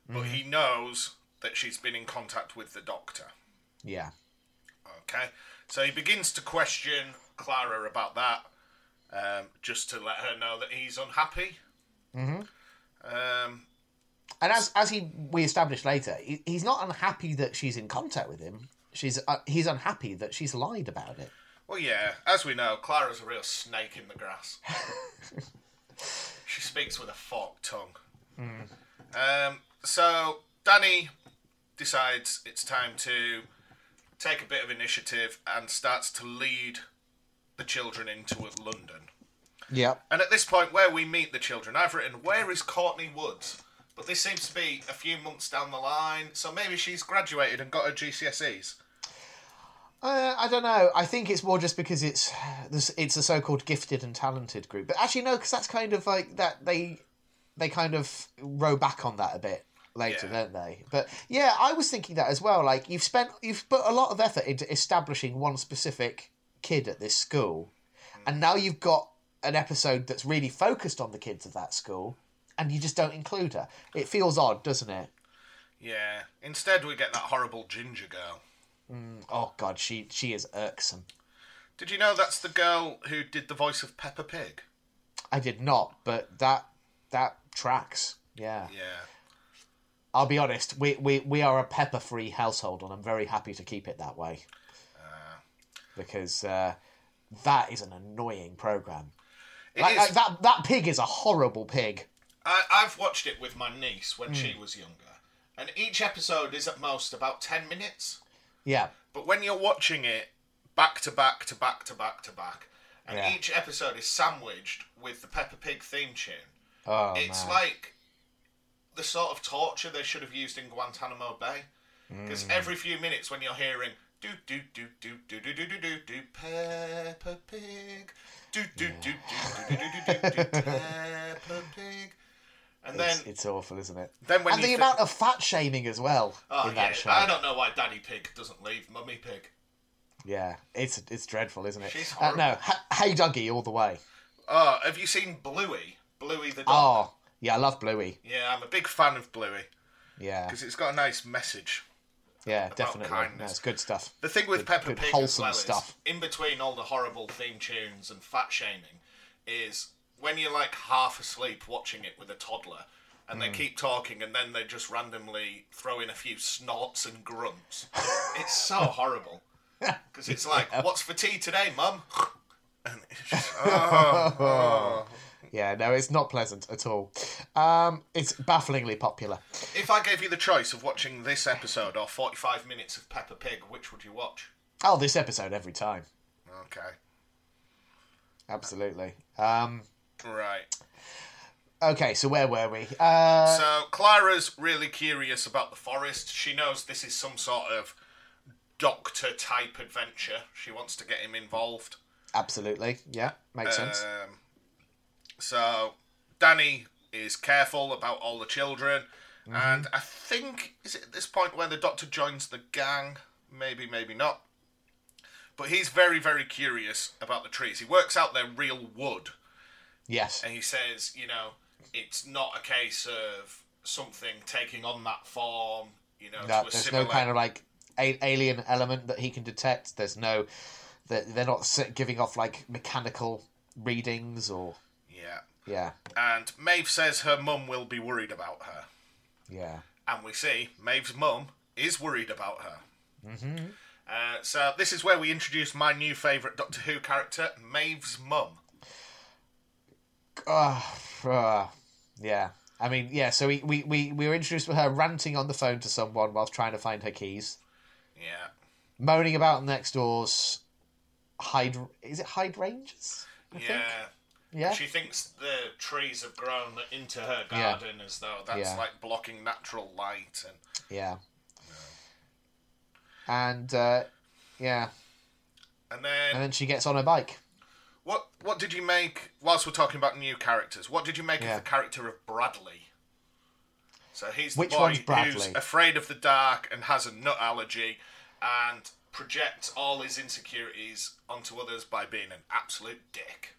But he knows that she's been in contact with the doctor. Yeah. Okay. So he begins to question Clara about that, just to let her know that he's unhappy. Mm-hmm. And as we establish later, he's not unhappy that she's in contact with him. He's unhappy that she's lied about it. Well, yeah. As we know, Clara's a real snake in the grass. She speaks with a forked tongue. Mm. So Danny decides it's time to take a bit of initiative and starts to lead the children into London. Yeah. And at this point where we meet the children, I've written, where is Courtney Woods? But this seems to be a few months down the line, so maybe she's graduated and got her GCSEs. I don't know. I think it's more just because it's a so-called gifted and talented group. But actually, no, because that's kind of like that they kind of row back on that a bit later, don't they? But yeah, I was thinking that as well. Like you've put a lot of effort into establishing one specific kid at this school, and now you've got an episode that's really focused on the kids of that school, and you just don't include her. It feels odd, doesn't it? Yeah. Instead, we get that horrible ginger girl. Oh, God, she is irksome. Did you know that's the girl who did the voice of Peppa Pig? I did not, but that tracks, yeah. Yeah. I'll be honest, we are a Peppa-free household, and I'm very happy to keep it that way. Because that is an annoying programme. Like, that pig is a horrible pig. I've watched it with my niece when she was younger, and each episode is at most about 10 minutes. Yeah. But when you're watching it back to back to back to back to back, and each episode is sandwiched with the Peppa Pig theme tune, it's like the sort of torture they should have used in Guantanamo Bay. Because every few minutes when you're hearing do do do do do do do do do do Peppa Pig, do do do do do do do do Peppa Pig. And it's awful, isn't it? Then when the amount of fat shaming as well in that show. I don't know why Daddy Pig doesn't leave Mummy Pig. Yeah, it's dreadful, isn't it? She's horrible. No, Hey Dougie all the way. Oh, have you seen Bluey? Bluey the dog. Oh, yeah, I love Bluey. Yeah, I'm a big fan of Bluey. Yeah. Because it's got a nice message. Yeah, definitely. Kindness. No, it's good stuff. The thing with Peppa Pig as well stuff. Is, in between all the horrible theme tunes and fat shaming, is... when you're like half asleep watching it with a toddler, and they keep talking, and then they just randomly throw in a few snorts and grunts. It's so horrible. Because it's like, what's for tea today, Mum? And it's just, oh. Yeah, no, it's not pleasant at all. It's bafflingly popular. If I gave you the choice of watching this episode or 45 minutes of Peppa Pig, which would you watch? Oh, this episode every time. Okay. Absolutely. Right. Okay, so where were we? So Clara's really curious about the forest. She knows this is some sort of doctor-type adventure. She wants to get him involved. Absolutely, yeah, makes sense. So Danny is careful about all the children, and I think, is it at this point where the Doctor joins the gang? Maybe, maybe not. But he's very, very curious about the trees. He works out they're real wood. Yes. And he says, you know, it's not a case of something taking on that form, you know, no, to there's assimilate. No kind of, like, alien element that he can detect. There's no... They're not giving off, like, mechanical readings or... Yeah. Yeah. And Maeve says her mum will be worried about her. Yeah. And we see Maeve's mum is worried about her. Mm-hmm. So this is where we introduce my new favourite Doctor Who character, Maeve's mum. Yeah. I mean, yeah, so we were introduced to her ranting on the phone to someone whilst trying to find her keys. Yeah. Moaning about next door's... is it hydrangeas? I think? Yeah. She thinks the trees have grown into her garden as though that's like blocking natural light. And And then she gets on her bike. What did you make, whilst we're talking about new characters, what did you make of the character of Bradley? So he's the boy who's afraid of the dark and has a nut allergy and projects all his insecurities onto others by being an absolute dick.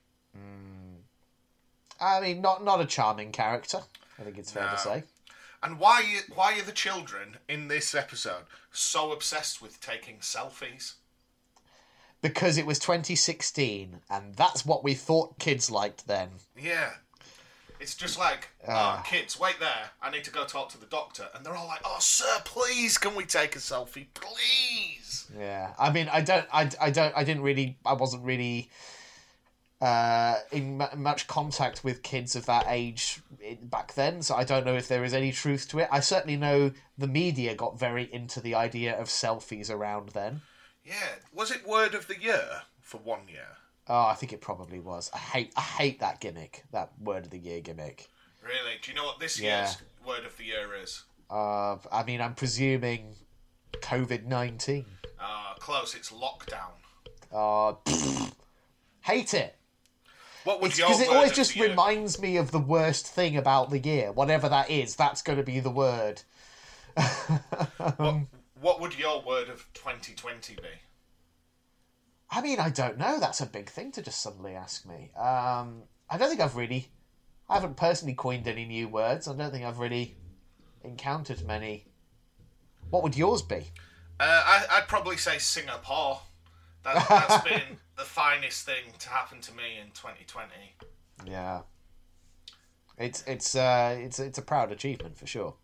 I mean, not a charming character, I think it's fair to say. And why are the children in this episode so obsessed with taking selfies? Because it was 2016, and that's what we thought kids liked then. Yeah. It's just like, oh, kids, wait there. I need to go talk to the doctor. And they're all like, oh, sir, please, can we take a selfie? Please. Yeah. I mean, I wasn't really in much contact with kids of that age back then, so I don't know if there is any truth to it. I certainly know the media got very into the idea of selfies around then. Yeah. Was it word of the year for 1 year? Oh, I think it probably was. I hate that gimmick, that word of the year gimmick. Really? Do you know what this year's word of the year is? I mean, I'm presuming COVID-19. Close. It's lockdown. Hate it. What would your word of the year? Because it always just reminds me of the worst thing about the year, whatever that is. That's going to be the word. What would your word of 2020 be? I mean, I don't know. That's a big thing to just suddenly ask me. I don't think I haven't personally coined any new words. I don't think I've really encountered many. What would yours be? I'd probably say Singapore. That's been the finest thing to happen to me in 2020. Yeah. It's a proud achievement for sure.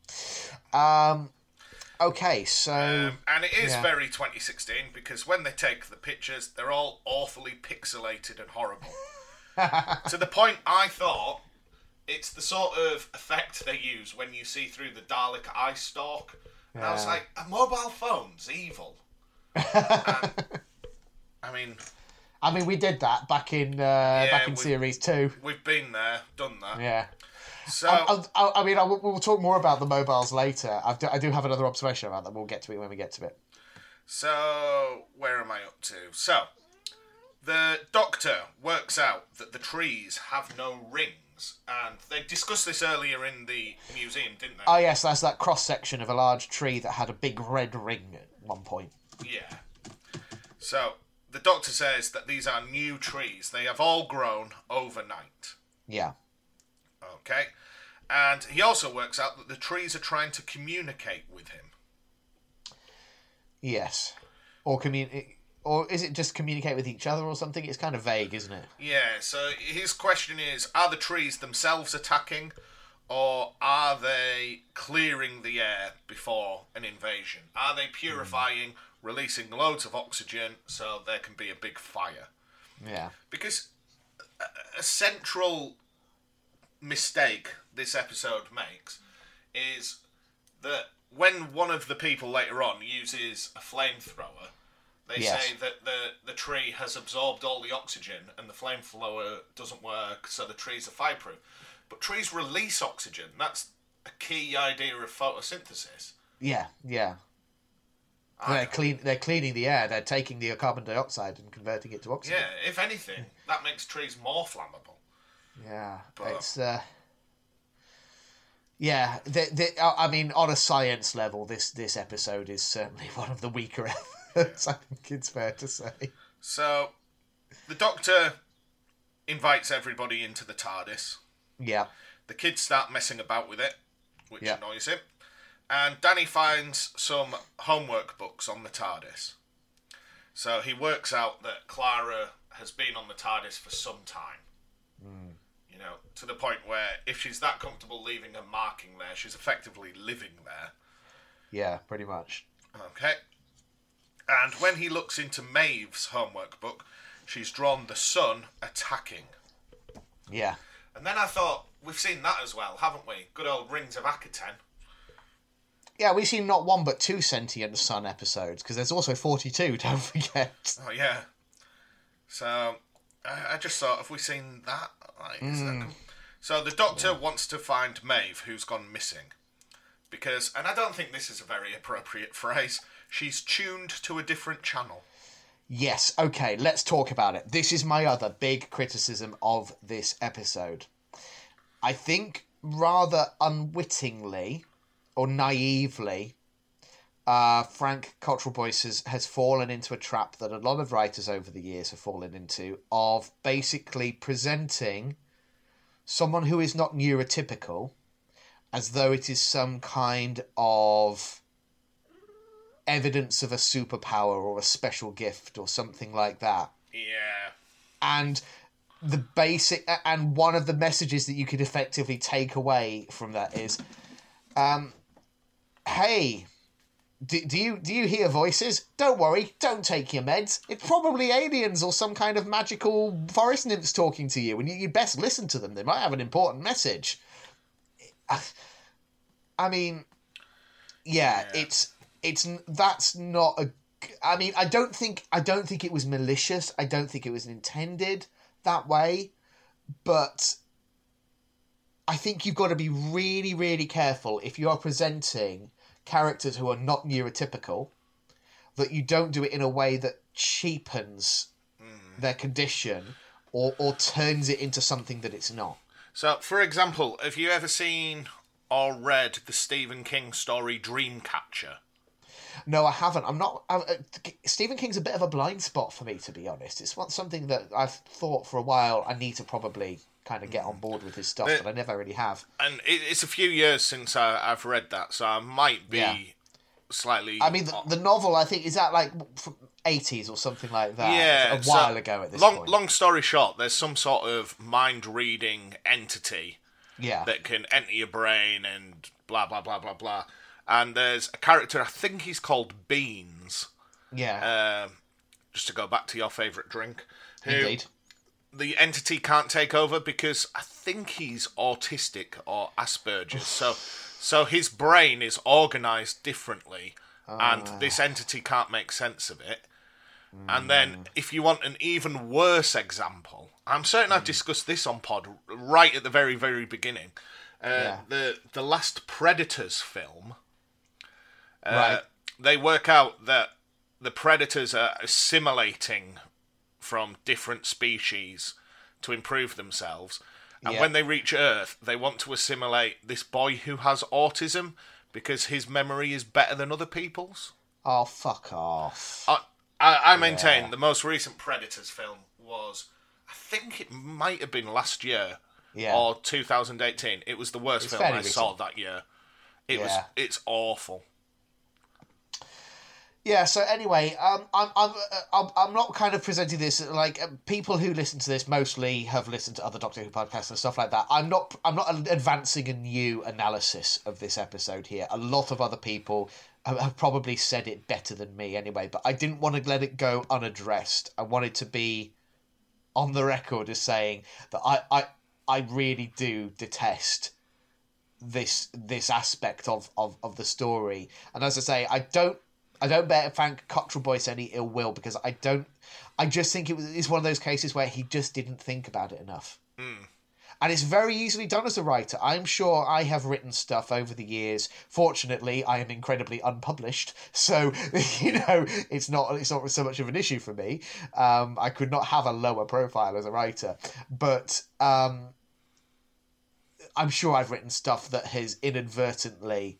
Okay, so... and it is very 2016, because when they take the pictures, they're all awfully pixelated and horrible. To the point I thought, it's the sort of effect they use when you see through the Dalek eye stalk. And I was like, a mobile phone's evil. I mean, we did that back in Series 2. We've been there, done that. Yeah. So we'll talk more about the mobiles later. I do have another observation about that. We'll get to it when we get to it. So where am I up to? So the Doctor works out that the trees have no rings, and they discussed this earlier in the museum, didn't they? Oh yes, that's that cross section of a large tree that had a big red ring at one point. Yeah. So the Doctor says that these are new trees. They have all grown overnight. Yeah. Okay. And he also works out that the trees are trying to communicate with him. Yes. Or is it just communicate with each other or something? It's kind of vague, isn't it? Yeah, so his question is, are the trees themselves attacking, or are they clearing the air before an invasion? Are they purifying, releasing loads of oxygen so there can be a big fire? Yeah. Because a central mistake this episode makes is that when one of the people later on uses a flamethrower, they say that the tree has absorbed all the oxygen and the flamethrower doesn't work, so the trees are fireproof. But trees release oxygen. That's a key idea of photosynthesis. Yeah, yeah. They're cleaning the air. They're taking the carbon dioxide and converting it to oxygen. Yeah, if anything, that makes trees more flammable. Yeah, but it's... Yeah, I mean, on a science level, this episode is certainly one of the weaker efforts, I think it's fair to say. So, the Doctor invites everybody into the TARDIS. Yeah. The kids start messing about with it, which annoys him. And Danny finds some homework books on the TARDIS. So he works out that Clara has been on the TARDIS for some time. Mm. You know, to the point where if she's that comfortable leaving her marking there, she's effectively living there. Yeah, pretty much. Okay. And when he looks into Maeve's homework book, she's drawn the sun attacking. Yeah. And then I thought, we've seen that as well, haven't we? Good old Rings of Akaten. Yeah, we've seen not one but two sentient sun episodes, because there's also 42, don't forget. Oh, yeah. So, I just thought, have we seen that? Like, is that cool? So the Doctor wants to find Maeve, who's gone missing. Because, and I don't think this is a very appropriate phrase, she's tuned to a different channel. Yes, okay, let's talk about it. This is my other big criticism of this episode. I think rather unwittingly, or naively, Frank Cottrell Boyce has fallen into a trap that a lot of writers over the years have fallen into, of basically presenting someone who is not neurotypical as though it is some kind of evidence of a superpower or a special gift or something like that. Yeah. And one of the messages that you could effectively take away from that is, hey, do you hear voices? Don't worry, don't take your meds. It's probably aliens or some kind of magical forest nymphs talking to you, and you best listen to them. They might have an important message. I mean, yeah. I don't think it was malicious. I don't think it was intended that way, but I think you've got to be really, really careful if you are presenting characters who are not neurotypical, that you don't do it in a way that cheapens their condition or turns it into something that it's not. So, for example, have you ever seen or read the Stephen King story Dreamcatcher? No, I haven't. Stephen King's a bit of a blind spot for me, to be honest. It's not something that I've thought for a while. I need to probably kind of get on board with his stuff, but I never really have. And it's a few years since I've read that, so I might be slightly... I mean, the novel, I think, is that like from 80s or something like that? Yeah. It's a while ago at this point. Long story short, there's some sort of mind-reading entity that can enter your brain and blah, blah, blah, blah, blah. And there's a character, I think he's called Beans. Yeah. Just to go back to your favourite drink. Indeed. The entity can't take over because I think he's autistic or Asperger's. so his brain is organised differently and this entity can't make sense of it. And then if you want an even worse example, I'm certain I've discussed this on Pod right at the very, very beginning. The last Predators film... They work out that the predators are assimilating from different species to improve themselves. And when they reach Earth, they want to assimilate this boy who has autism because his memory is better than other people's. Oh, fuck off. I maintain the most recent Predators film was, I think it might have been last year or 2018. It was the worst film I saw that year. It's awful. Yeah, so anyway, I'm not kind of presenting this like people who listen to this mostly have listened to other Doctor Who podcasts and stuff like that. I'm not advancing a new analysis of this episode here. A lot of other people have probably said it better than me anyway, but I didn't want to let it go unaddressed. I wanted to be on the record as saying that I really do detest this aspect of the story. And as I say, I don't bear Frank Cottrell Boyce any ill will because I just think it's one of those cases where he just didn't think about it enough. Mm. And it's very easily done as a writer. I'm sure I have written stuff over the years. Fortunately, I am incredibly unpublished. So, it's not so much of an issue for me. I could not have a lower profile as a writer. But I'm sure I've written stuff that has inadvertently,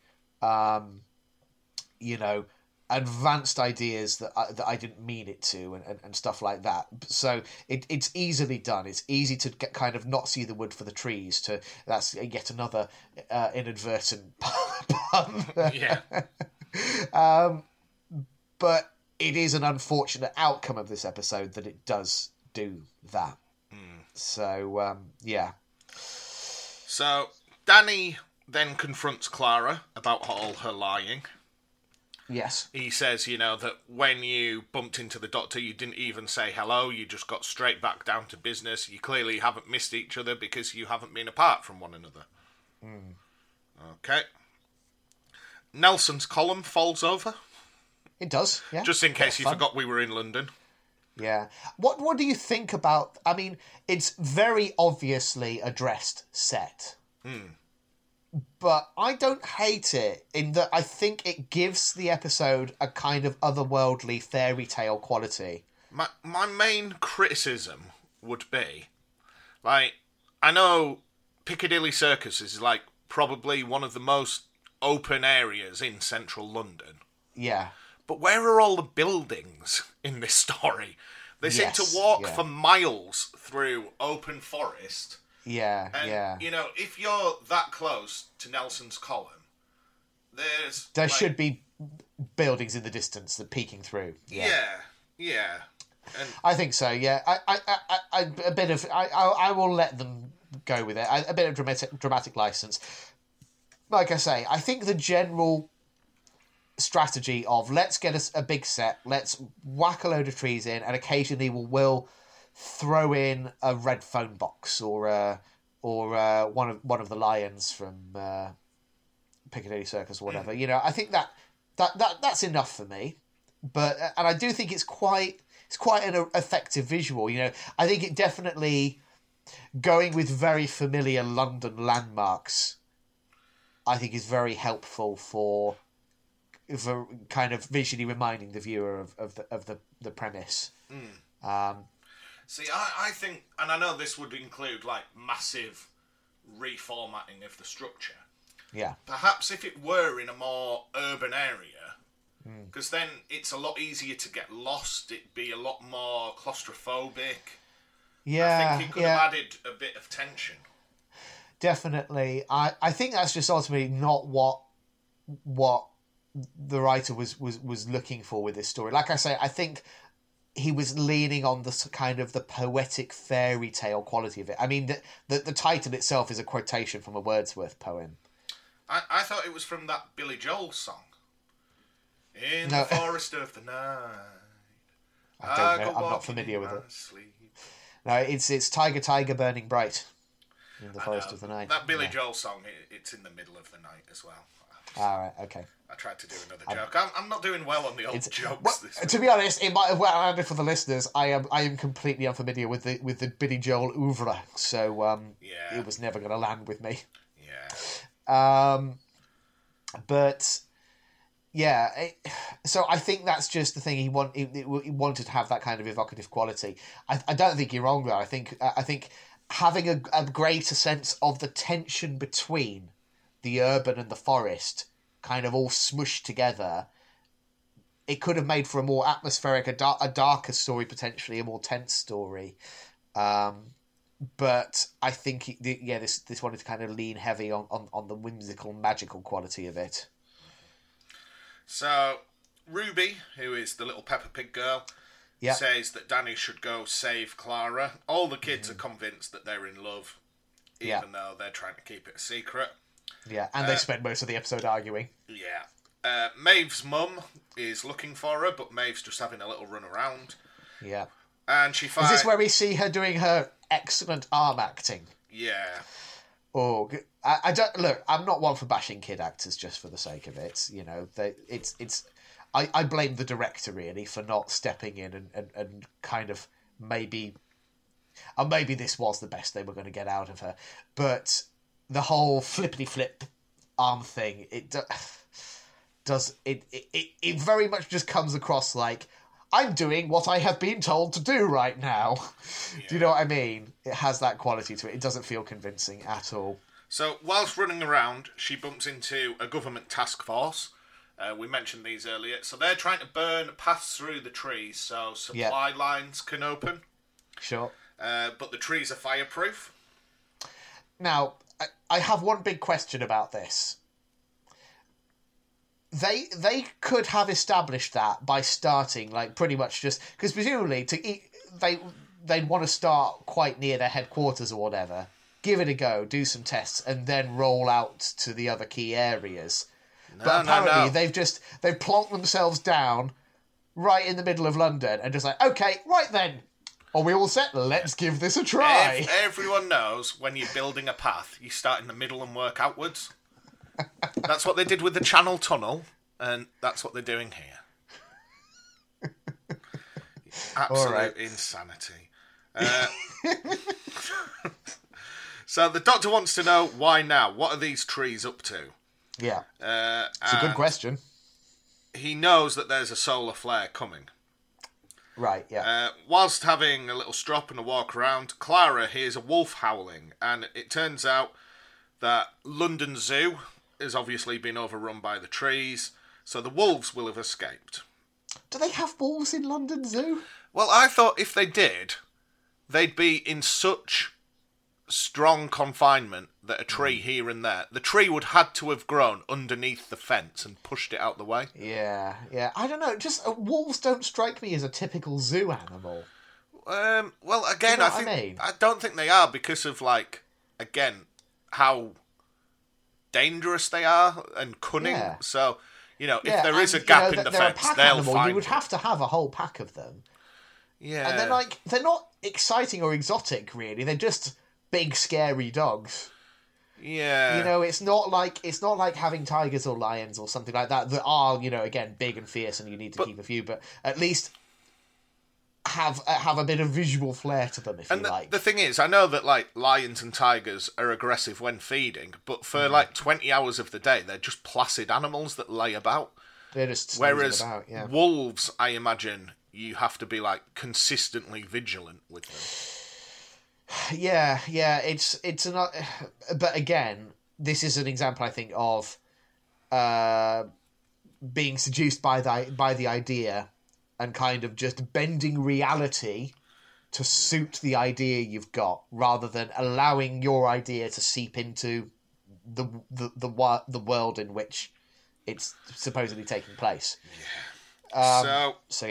advanced ideas that I didn't mean it to and stuff like that. So it's easily done. It's easy to get kind of not see the wood for the trees. That's yet another inadvertent pun. Yeah. But it is an unfortunate outcome of this episode that it does do that. Mm. So, yeah. So Danny then confronts Clara about all her lying. Yes. He says, that when you bumped into the Doctor, you didn't even say hello. You just got straight back down to business. You clearly haven't missed each other because you haven't been apart from one another. Mm. Okay. Nelson's column falls over. It does, yeah. Just in case you forgot we were in London. Yeah. What do you think about... I mean, it's very obviously a dressed set. Hmm. But I don't hate it in that I think it gives the episode a kind of otherworldly fairy tale quality. My main criticism would be, like, I know Piccadilly Circus is, like, probably one of the most open areas in central London. Yeah. But where are all the buildings in this story? They seem to walk for miles through open forest... Yeah, and, if you're that close to Nelson's column, there should be buildings in the distance that peeking through. Yeah. And I think so. Yeah, I will let them go with it. A bit of dramatic license. Like I say, I think the general strategy of let's get a big set, let's whack a load of trees in, and occasionally we'll throw in a red phone box or one of the lions from Piccadilly Circus or whatever. I think that's enough for me. But and I do think it's quite an effective visual. I think it definitely going with very familiar London landmarks. I think is very helpful for kind of visually reminding the viewer of the premise. Mm. See, I think, and I know this would include, like, massive reformatting of the structure. Yeah. Perhaps if it were in a more urban area, because then it's a lot easier to get lost. It'd be a lot more claustrophobic. Yeah, I think it could have added a bit of tension. Definitely. I think that's just ultimately not what the writer was looking for with this story. Like I say, I think... he was leaning on the kind of the poetic fairy tale quality of it. I mean, the title itself is a quotation from a Wordsworth poem. I thought it was from that Billy Joel song. In the forest of the night. I don't know. I'm not familiar with it. Sleep. No, it's Tiger, Tiger burning bright. In the forest of the night. That Billy Joel song, it's in the middle of the night as well. All right, okay. I tried to do another joke. I'm not doing well on the old jokes. Well, this to be honest, it might have well landed for the listeners. I am completely unfamiliar with the Billy Joel oeuvre, so it was never going to land with me. Yeah. But yeah, so I think that's just the thing he wanted to have that kind of evocative quality. I don't think you're wrong though. I think having a greater sense of the tension between the urban and the forest kind of all smushed together, it could have made for a more atmospheric, a darker story, potentially a more tense story. But I think, this wanted to kind of lean heavy on the whimsical, magical quality of it. So Ruby, who is the little Peppa Pig girl, says that Danny should go save Clara. All the kids are convinced that they're in love, even though they're trying to keep it a secret. Yeah, and they spend most of the episode arguing. Yeah. Maeve's mum is looking for her, but Maeve's just having a little run around. Yeah. And she finds... Is this where we see her doing her excellent arm acting? Yeah. Oh, I don't... Look, I'm not one for bashing kid actors just for the sake of it. You know, I blame the director, really, for not stepping in and kind of maybe... And maybe this was the best they were going to get out of her. But the whole flippity-flip arm thing, it very much just comes across like, I'm doing what I have been told to do right now. Yeah. Do you know what I mean? It has that quality to it. It doesn't feel convincing at all. So whilst running around, she bumps into a government task force. We mentioned these earlier. So they're trying to burn paths through the trees so supply lines can open. Sure. But the trees are fireproof. Now, I have one big question about this. They could have established that by starting, like, pretty much just... Because presumably, they'd want to start quite near their headquarters or whatever, give it a go, do some tests, and then roll out to the other key areas. No, but apparently, they've plonked themselves down right in the middle of London and just like, okay, right then, are we all set? Let's give this a try. Everyone knows when you're building a path, you start in the middle and work outwards. That's what they did with the Channel Tunnel, and that's what they're doing here. Absolute insanity. So the Doctor wants to know, why now? What are these trees up to? Yeah. It's a good question. He knows that there's a solar flare coming. Right, yeah. Whilst having a little strop and a walk around, Clara hears a wolf howling, and it turns out that London Zoo has obviously been overrun by the trees, so the wolves will have escaped. Do they have wolves in London Zoo? Well, I thought if they did, they'd be in such strong confinement that a tree here and there... The tree would had to have grown underneath the fence and pushed it out the way. Yeah, yeah. I don't know, just wolves don't strike me as a typical zoo animal. Well, again, I mean? I don't think they are because of, like, again... how dangerous they are and cunning. Yeah. So, you know, if there is a gap in the fence, they'll find you would have to have a whole pack of them. Yeah. And they're like, they're not exciting or exotic, really. They're just big, scary dogs. Yeah. You know, it's not like having tigers or lions or something like that that are, you know, again, big and fierce and you need to keep a few, but at least have a bit of visual flair to them, if and you like. And the thing is, I know that, like, lions and tigers are aggressive when feeding, but for, like, 20 hours of the day, they're just placid animals that lay about. They're just Whereas wolves, I imagine, you have to be, like, consistently vigilant with them. Yeah, but again, this is an example, I think, of being seduced by the idea and kind of just bending reality to suit the idea you've got, rather than allowing your idea to seep into the world in which it's supposedly taking place. Yeah. So,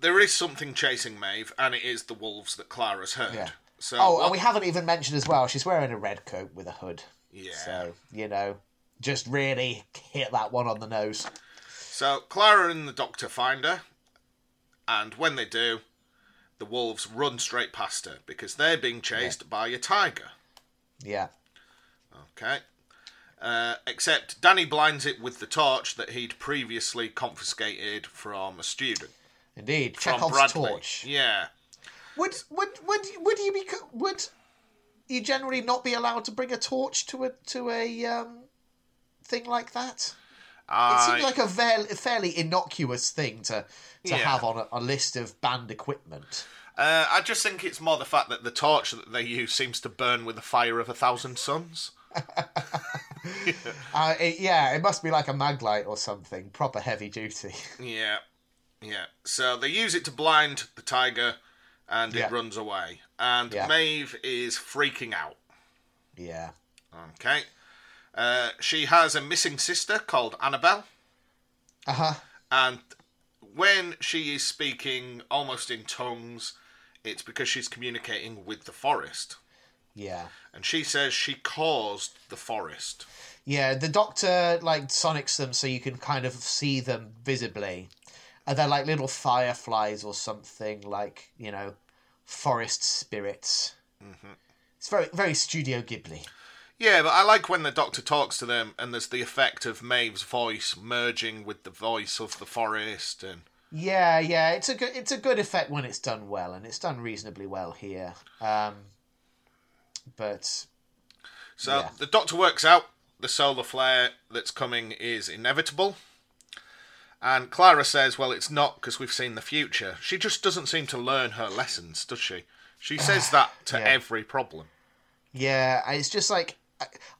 there is something chasing Maeve, and it is the wolves that Clara's heard. Yeah. So. And we haven't even mentioned as well, she's wearing a red coat with a hood. Yeah. So, you know, just really hit that one on the nose. So, Clara and the Doctor find her, and when they do, the wolves run straight past her, because they're being chased by a tiger. Yeah. Okay. Except Danny blinds it with the torch that he'd previously confiscated from a student. Indeed. Chekhov's torch. Yeah. Would you generally not be allowed to bring a torch to a thing like that? It seems like a fairly innocuous thing to have on a list of banned equipment. I just think it's more the fact that the torch that they use seems to burn with the fire of 1,000 suns. It must be like a mag light or something, proper heavy duty. Yeah, yeah. So they use it to blind the tiger, and it runs away. And Maeve is freaking out. Yeah. Okay. She has a missing sister called Annabelle. Uh-huh. And when she is speaking almost in tongues, it's because she's communicating with the forest. Yeah. And she says she caused the forest. Yeah, the Doctor, like, sonics them so you can kind of see them visibly. And they're like little fireflies or something, like, you know, forest spirits. Mm-hmm. It's very, very Studio Ghibli. Yeah, but I like when the Doctor talks to them and there's the effect of Maeve's voice merging with the voice of the forest. And Yeah. It's a good effect when it's done well, and it's done reasonably well here. The Doctor works out the solar flare that's coming is inevitable. And Clara says, well, it's not because we've seen the future. She just doesn't seem to learn her lessons, does she? She says that to every problem. Yeah, it's just like,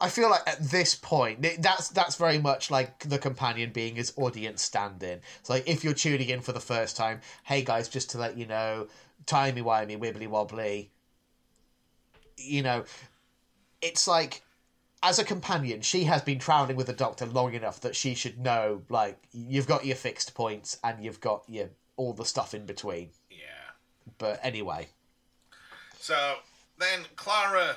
I feel like at this point, that's very much like the companion being his audience stand-in. It's like, if you're tuning in for the first time, hey guys, just to let you know, timey-wimey, wibbly-wobbly. You know, it's like, as a companion, she has been travelling with the Doctor long enough that she should know, like, you've got your fixed points and you've got your all the stuff in between. Yeah. But anyway. So, then Clara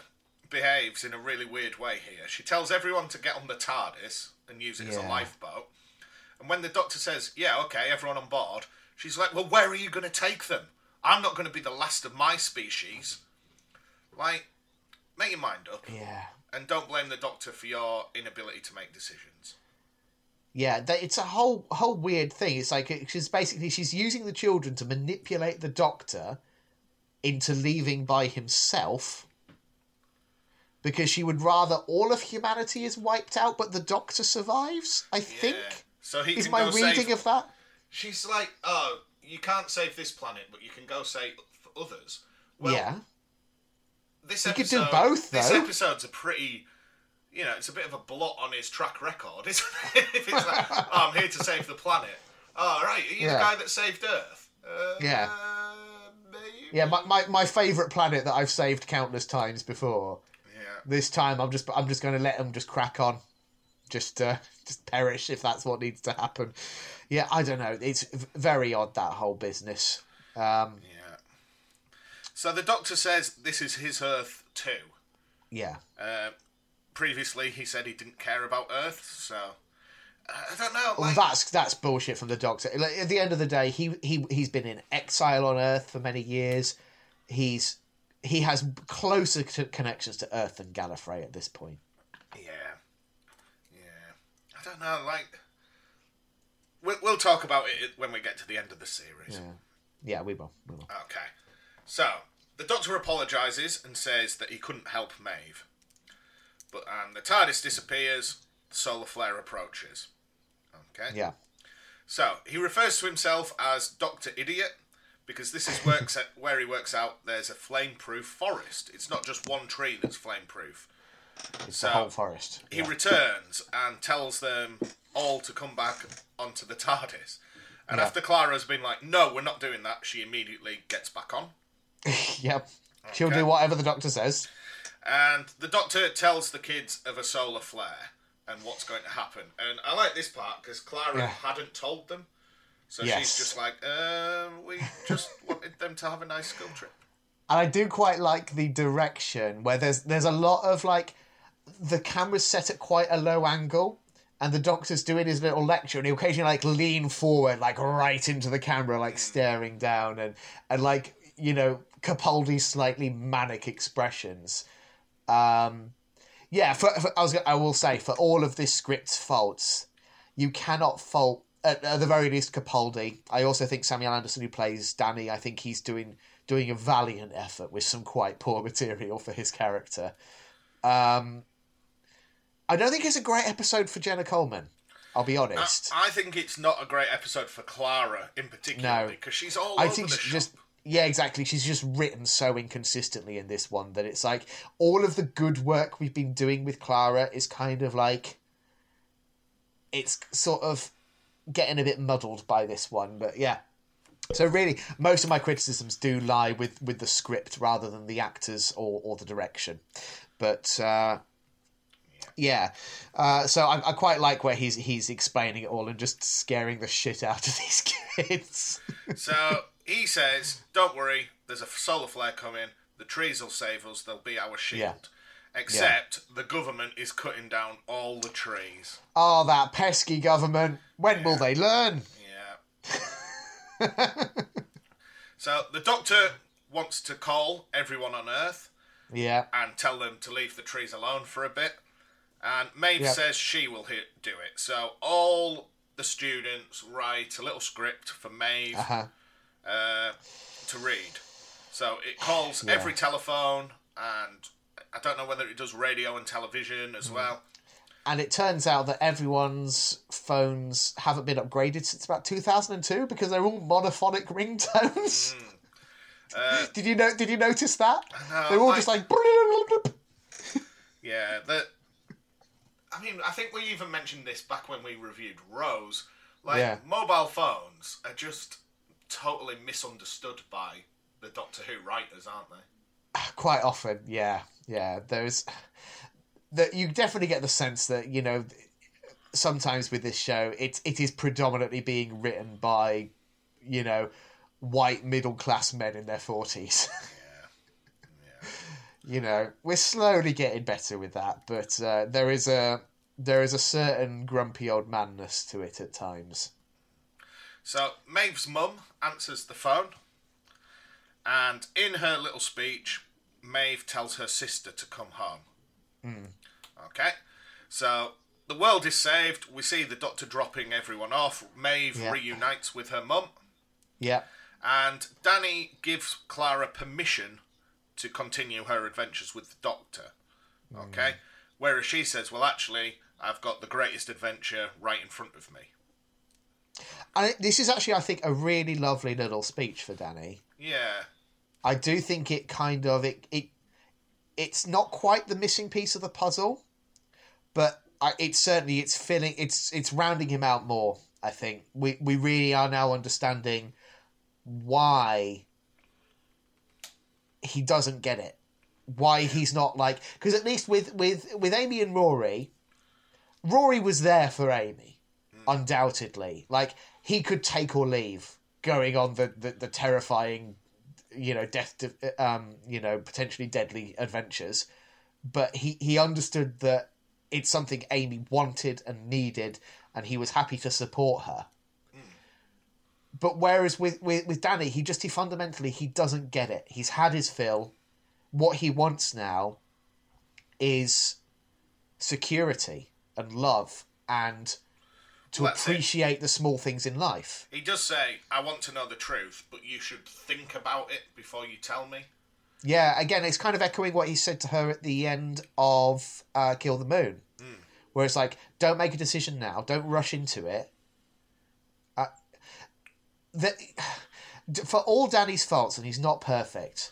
behaves in a really weird way here. She tells everyone to get on the TARDIS and use it as a lifeboat. And when the Doctor says, yeah, okay, everyone on board, she's like, well, where are you going to take them? I'm not going to be the last of my species. Like, make your mind up. Yeah. And don't blame the Doctor for your inability to make decisions. Yeah, it's a whole weird thing. It's like, she's using the children to manipulate the Doctor into leaving by himself, because she would rather all of humanity is wiped out, but the Doctor survives, I think. So he is my reading of that. She's like, oh, you can't save this planet, but you can go save others. Well, yeah. You could do both, though. This episode's a pretty, you know, it's a bit of a blot on his track record, isn't it? If it's like, oh, I'm here to save the planet. Oh, right, are you the guy that saved Earth? Maybe. Yeah, my favourite planet that I've saved countless times before. Yeah. This time I'm just going to let them just crack on. Just perish if that's what needs to happen. Yeah, I don't know. It's very odd, that whole business. So the Doctor says this is his Earth too. Yeah. Previously, he said he didn't care about Earth, so I don't know. Like, that's bullshit from the Doctor. Like, at the end of the day, he's been in exile on Earth for many years. He has closer connections to Earth than Gallifrey at this point. Yeah. I don't know. Like, we'll talk about it when we get to the end of the series. Yeah, we will. Okay. So, the Doctor apologises and says that he couldn't help Maeve. But the TARDIS disappears, the solar flare approaches. Okay? Yeah. So, he refers to himself as Dr. Idiot, because this is where he works out there's a flame-proof forest. It's not just one tree that's flame-proof. It's the whole forest. He returns and tells them all to come back onto the TARDIS. And after Clara's been like, no, we're not doing that, she immediately gets back on. Yep. Okay. She'll do whatever the Doctor says. And the Doctor tells the kids of a solar flare and what's going to happen. And I like this part because Clara hadn't told them. So she's just like, we just wanted them to have a nice school trip. And I do quite like the direction where there's a lot of, like, the camera's set at quite a low angle. And the Doctor's doing his little lecture, and he occasionally, like, lean forward, like, right into the camera, like, staring down. And like, you know, Capaldi's slightly manic expressions. I will say, for all of this script's faults, you cannot fault, at the very least, Capaldi. I also think Samuel Anderson, who plays Danny, I think he's doing a valiant effort with some quite poor material for his character. I don't think it's a great episode for Jenna Coleman, I'll be honest. I think it's not a great episode for Clara in particular, because she's all over the shop. Yeah, exactly. She's just written so inconsistently in this one that it's like all of the good work we've been doing with Clara is kind of like, it's sort of getting a bit muddled by this one. But yeah, so really most of my criticisms do lie with the script rather than the actors or the direction. But Yeah. So I quite like where he's explaining it all and just scaring the shit out of these kids. So he says, don't worry, there's a solar flare coming. The trees will save us. They'll be our shield. Yeah. Except the government is cutting down all the trees. Oh, that pesky government. When will they learn? Yeah. So the Doctor wants to call everyone on Earth. Yeah. And tell them to leave the trees alone for a bit. And Maeve says she will do it. So all the students write a little script for Maeve to read. So it calls every telephone, and I don't know whether it does radio and television as well. And it turns out that everyone's phones haven't been upgraded since about 2002 because they're all monophonic ringtones. Mm. Did you notice that? No, they're all just like... Yeah, I mean, I think we even mentioned this back when we reviewed Rose. Mobile phones are just totally misunderstood by the Doctor Who writers, aren't they? Quite often, yeah. There's that you definitely get the sense that, you know, sometimes with this show, it is predominantly being written by, you know, white middle class men in their 40s. Yeah. You know, we're slowly getting better with that, but there is a certain grumpy old manness to it at times. So Maeve's mum answers the phone. And in her little speech, Maeve tells her sister to come home. Mm. Okay. So the world is saved. We see the Doctor dropping everyone off. Maeve reunites with her mum. Yeah. And Danny gives Clara permission to continue her adventures with the Doctor. Okay. Mm. Whereas she says, well, actually, I've got the greatest adventure right in front of me. And this is actually, I think, a really lovely little speech for Danny. Yeah. I do think it kind of... It's not quite the missing piece of the puzzle, but it's rounding him out more, I think. We really are now understanding why he doesn't get it. Why he's not like... Because at least with Amy and Rory, Rory was there for Amy, undoubtedly. Like, he could take or leave going on the terrifying, you know, potentially deadly adventures. But he understood that it's something Amy wanted and needed, and he was happy to support her. Mm. But whereas with Danny, he doesn't get it. He's had his fill. What he wants now is security and love and to appreciate the small things in life. He does say, I want to know the truth, but you should think about it before you tell me. Yeah, again, it's kind of echoing what he said to her at the end of Kill the Moon, where it's like, don't make a decision now, don't rush into it. For all Danny's faults, and he's not perfect,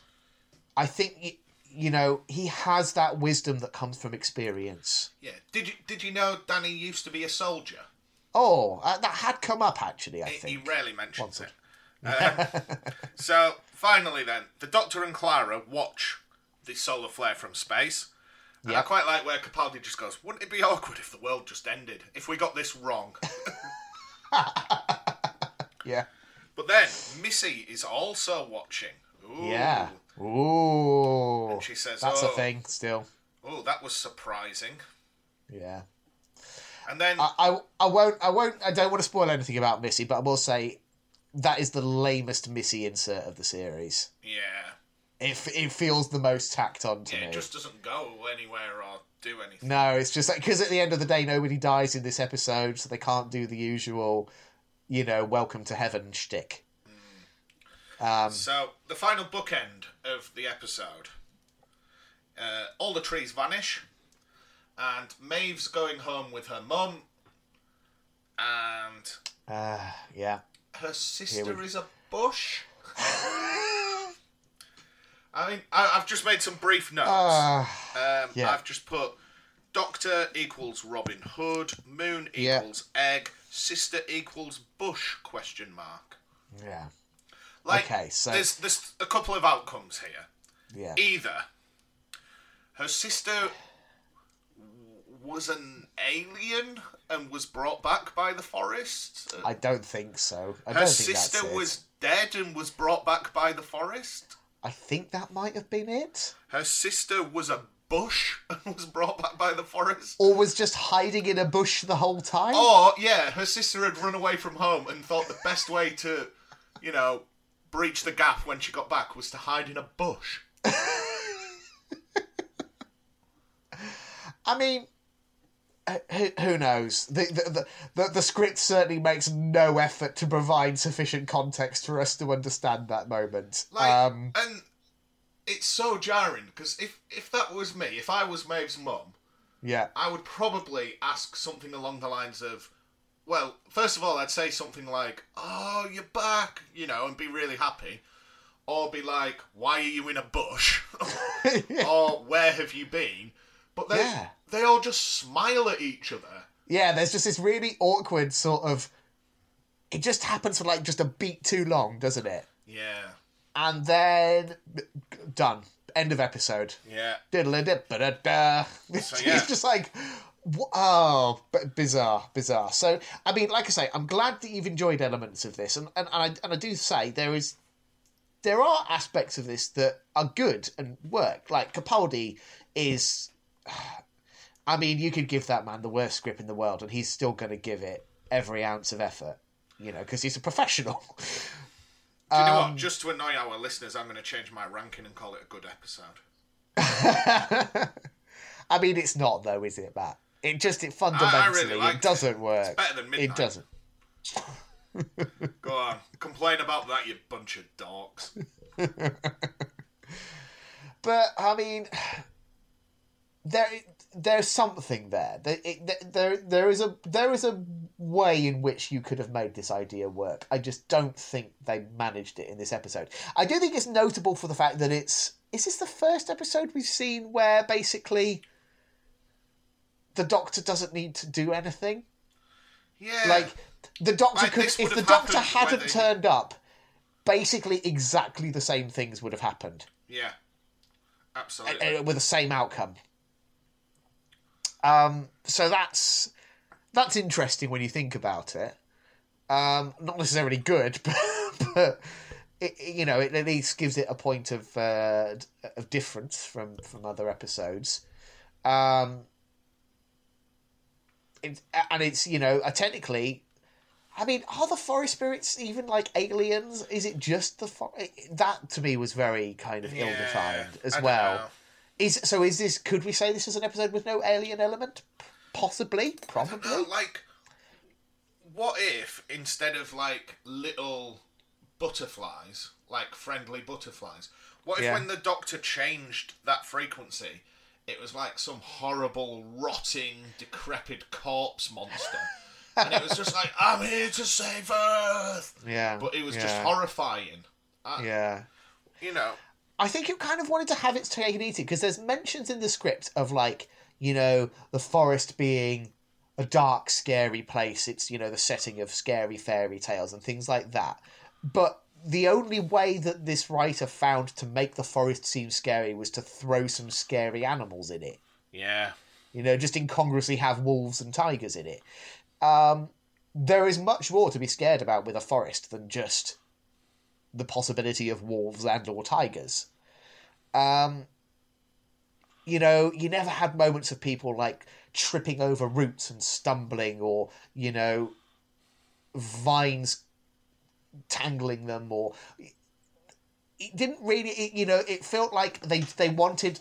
I think, you know, he has that wisdom that comes from experience. Yeah. Did you know Danny used to be a soldier? Oh, that had come up, actually, I think. He rarely mentions it. So, finally then, the Doctor and Clara watch the solar flare from space. And I quite like where Capaldi just goes, wouldn't it be awkward if the world just ended? If we got this wrong? Yeah. But then, Missy is also watching. Ooh. Yeah. Ooh. And she says, that's a thing, still. Oh, that was surprising. Yeah. And then I don't want to spoil anything about Missy, but I will say that is the lamest Missy insert of the series. Yeah. It feels the most tacked on to me. It just doesn't go anywhere or do anything. No, it's just like, because at the end of the day, nobody dies in this episode, so they can't do the usual, you know, welcome to heaven shtick. Mm. So the final bookend of the episode, all the trees vanish. And Maeve's going home with her mum, and her sister is a bush. I mean, I've just made some brief notes. I've just put Doctor equals Robin Hood, Moon equals egg, sister equals bush ? Yeah. Like, okay, so there's a couple of outcomes here. Yeah. Either her sister was an alien and was brought back by the forest? I don't think so. Her sister was dead and was brought back by the forest? I think that might have been it. Her sister was a bush and was brought back by the forest? Or was just hiding in a bush the whole time? Or, yeah, her sister had run away from home and thought the best way to, you know, breach the gap when she got back was to hide in a bush. I mean, who knows? The script certainly makes no effort to provide sufficient context for us to understand that moment. And it's so jarring, because if that was me, if I was Maeve's mum, yeah, I would probably ask something along the lines of, well, first of all, I'd say something like, oh, you're back, you know, and be really happy. Or be like, why are you in a bush? Or where have you been? But they all just smile at each other. Yeah, there's just this really awkward sort of... It just happens for, like, just a beat too long, doesn't it? Yeah. And then... Done. End of episode. Yeah. Diddle-a-dip-a-da-da. So, yeah. It's just like... Oh, bizarre. So, I mean, like I say, I'm glad that you've enjoyed elements of this. And I do say there are aspects of this that are good and work. Like, Capaldi is... I mean, you could give that man the worst script in the world and he's still going to give it every ounce of effort, you know, because he's a professional. Do you know what? Just to annoy our listeners, I'm going to change my ranking and call it a good episode. I mean, it's not, though, is it, Matt? It fundamentally really doesn't work. It's better than Midnight. It doesn't. Go on. Complain about that, you bunch of dorks. But, I mean... There's something there. There is a way in which you could have made this idea work. I just don't think they managed it in this episode. I do think it's notable for the fact that is this the first episode we've seen where basically the Doctor doesn't need to do anything? Yeah. Like, the Doctor hadn't turned up, basically exactly the same things would have happened. Yeah. Absolutely. With the same outcome. So that's interesting when you think about it. Not necessarily good, but it at least gives it a point of difference from other episodes. Technically, I mean, are the forest spirits even like aliens? Is it just the that to me was very kind of ill-defined as well. Know. Could we say this is an episode with no alien element? Possibly, probably. Like, what if instead of like little butterflies, like friendly butterflies, what if when the Doctor changed that frequency, it was like some horrible, rotting, decrepit corpse monster? And it was just like, I'm here to save Earth! Yeah. But it was just horrifying. You know. I think it kind of wanted to have its cake and eat it, because there's mentions in the script of, like, you know, the forest being a dark, scary place. It's, you know, the setting of scary fairy tales and things like that. But the only way that this writer found to make the forest seem scary was to throw some scary animals in it. Yeah. You know, just incongruously have wolves and tigers in it. There is much more to be scared about with a forest than just the possibility of wolves and or tigers. You know, you never had moments of people like tripping over roots and stumbling, or, you know, vines tangling them, or it didn't really, it felt like they wanted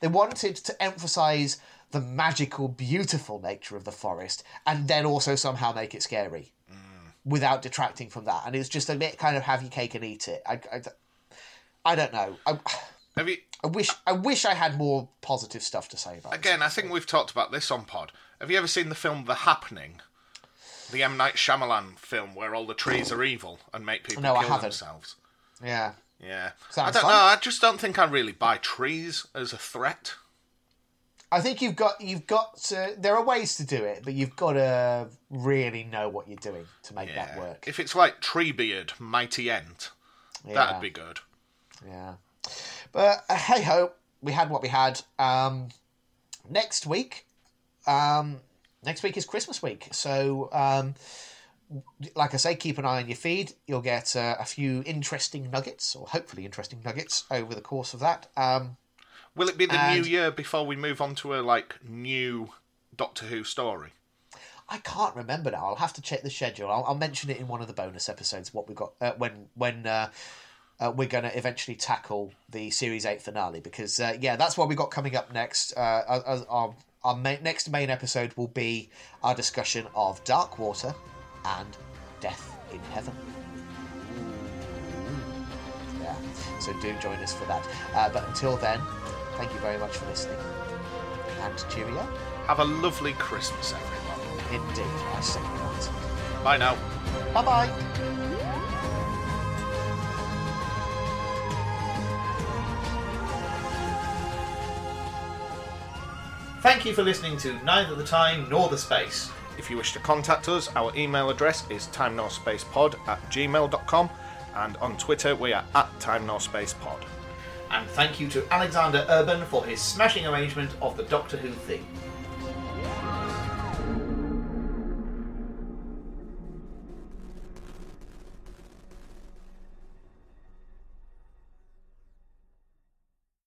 they wanted to emphasize the magical, beautiful nature of the forest and then also somehow make it scary without detracting from that. And it's just a bit kind of have your cake and eat it. I don't know. I wish I had more positive stuff to say about it. Again, I think we've talked about this on pod. Have you ever seen the film The Happening? The M. Night Shyamalan film where all the trees are evil and make people kill themselves. Yeah. Yeah. Sounds I don't know. I just don't think I really buy trees as a threat. I think you've got to... There are ways to do it, but you've got to really know what you're doing to make that work. If it's like Treebeard, Mighty Ent, that'd be good. Yeah. But hey-ho, we had what we had. Next week, Next week is Christmas week, so like I say, keep an eye on your feed. You'll get a few interesting nuggets, or hopefully interesting nuggets, over the course of that. Will it be the new year before we move on to a new Doctor Who story? I can't remember now. I'll have to check the schedule. I'll mention it in one of the bonus episodes. What we got when we're going to eventually tackle the Series 8 finale, because that's what we got coming up next. Our next main episode will be our discussion of Darkwater and Death in Heaven. Yeah, so do join us for that. But until then, thank you very much for listening, and cheerio. Have a lovely Christmas, everyone. Indeed, I second that. Bye now. Bye bye. Thank you for listening to Neither the Time Nor the Space. If you wish to contact us, our email address is timenorspacepod@gmail.com, and on Twitter we are @timenorspacepod. And thank you to Alexander Urban for his smashing arrangement of the Doctor Who theme.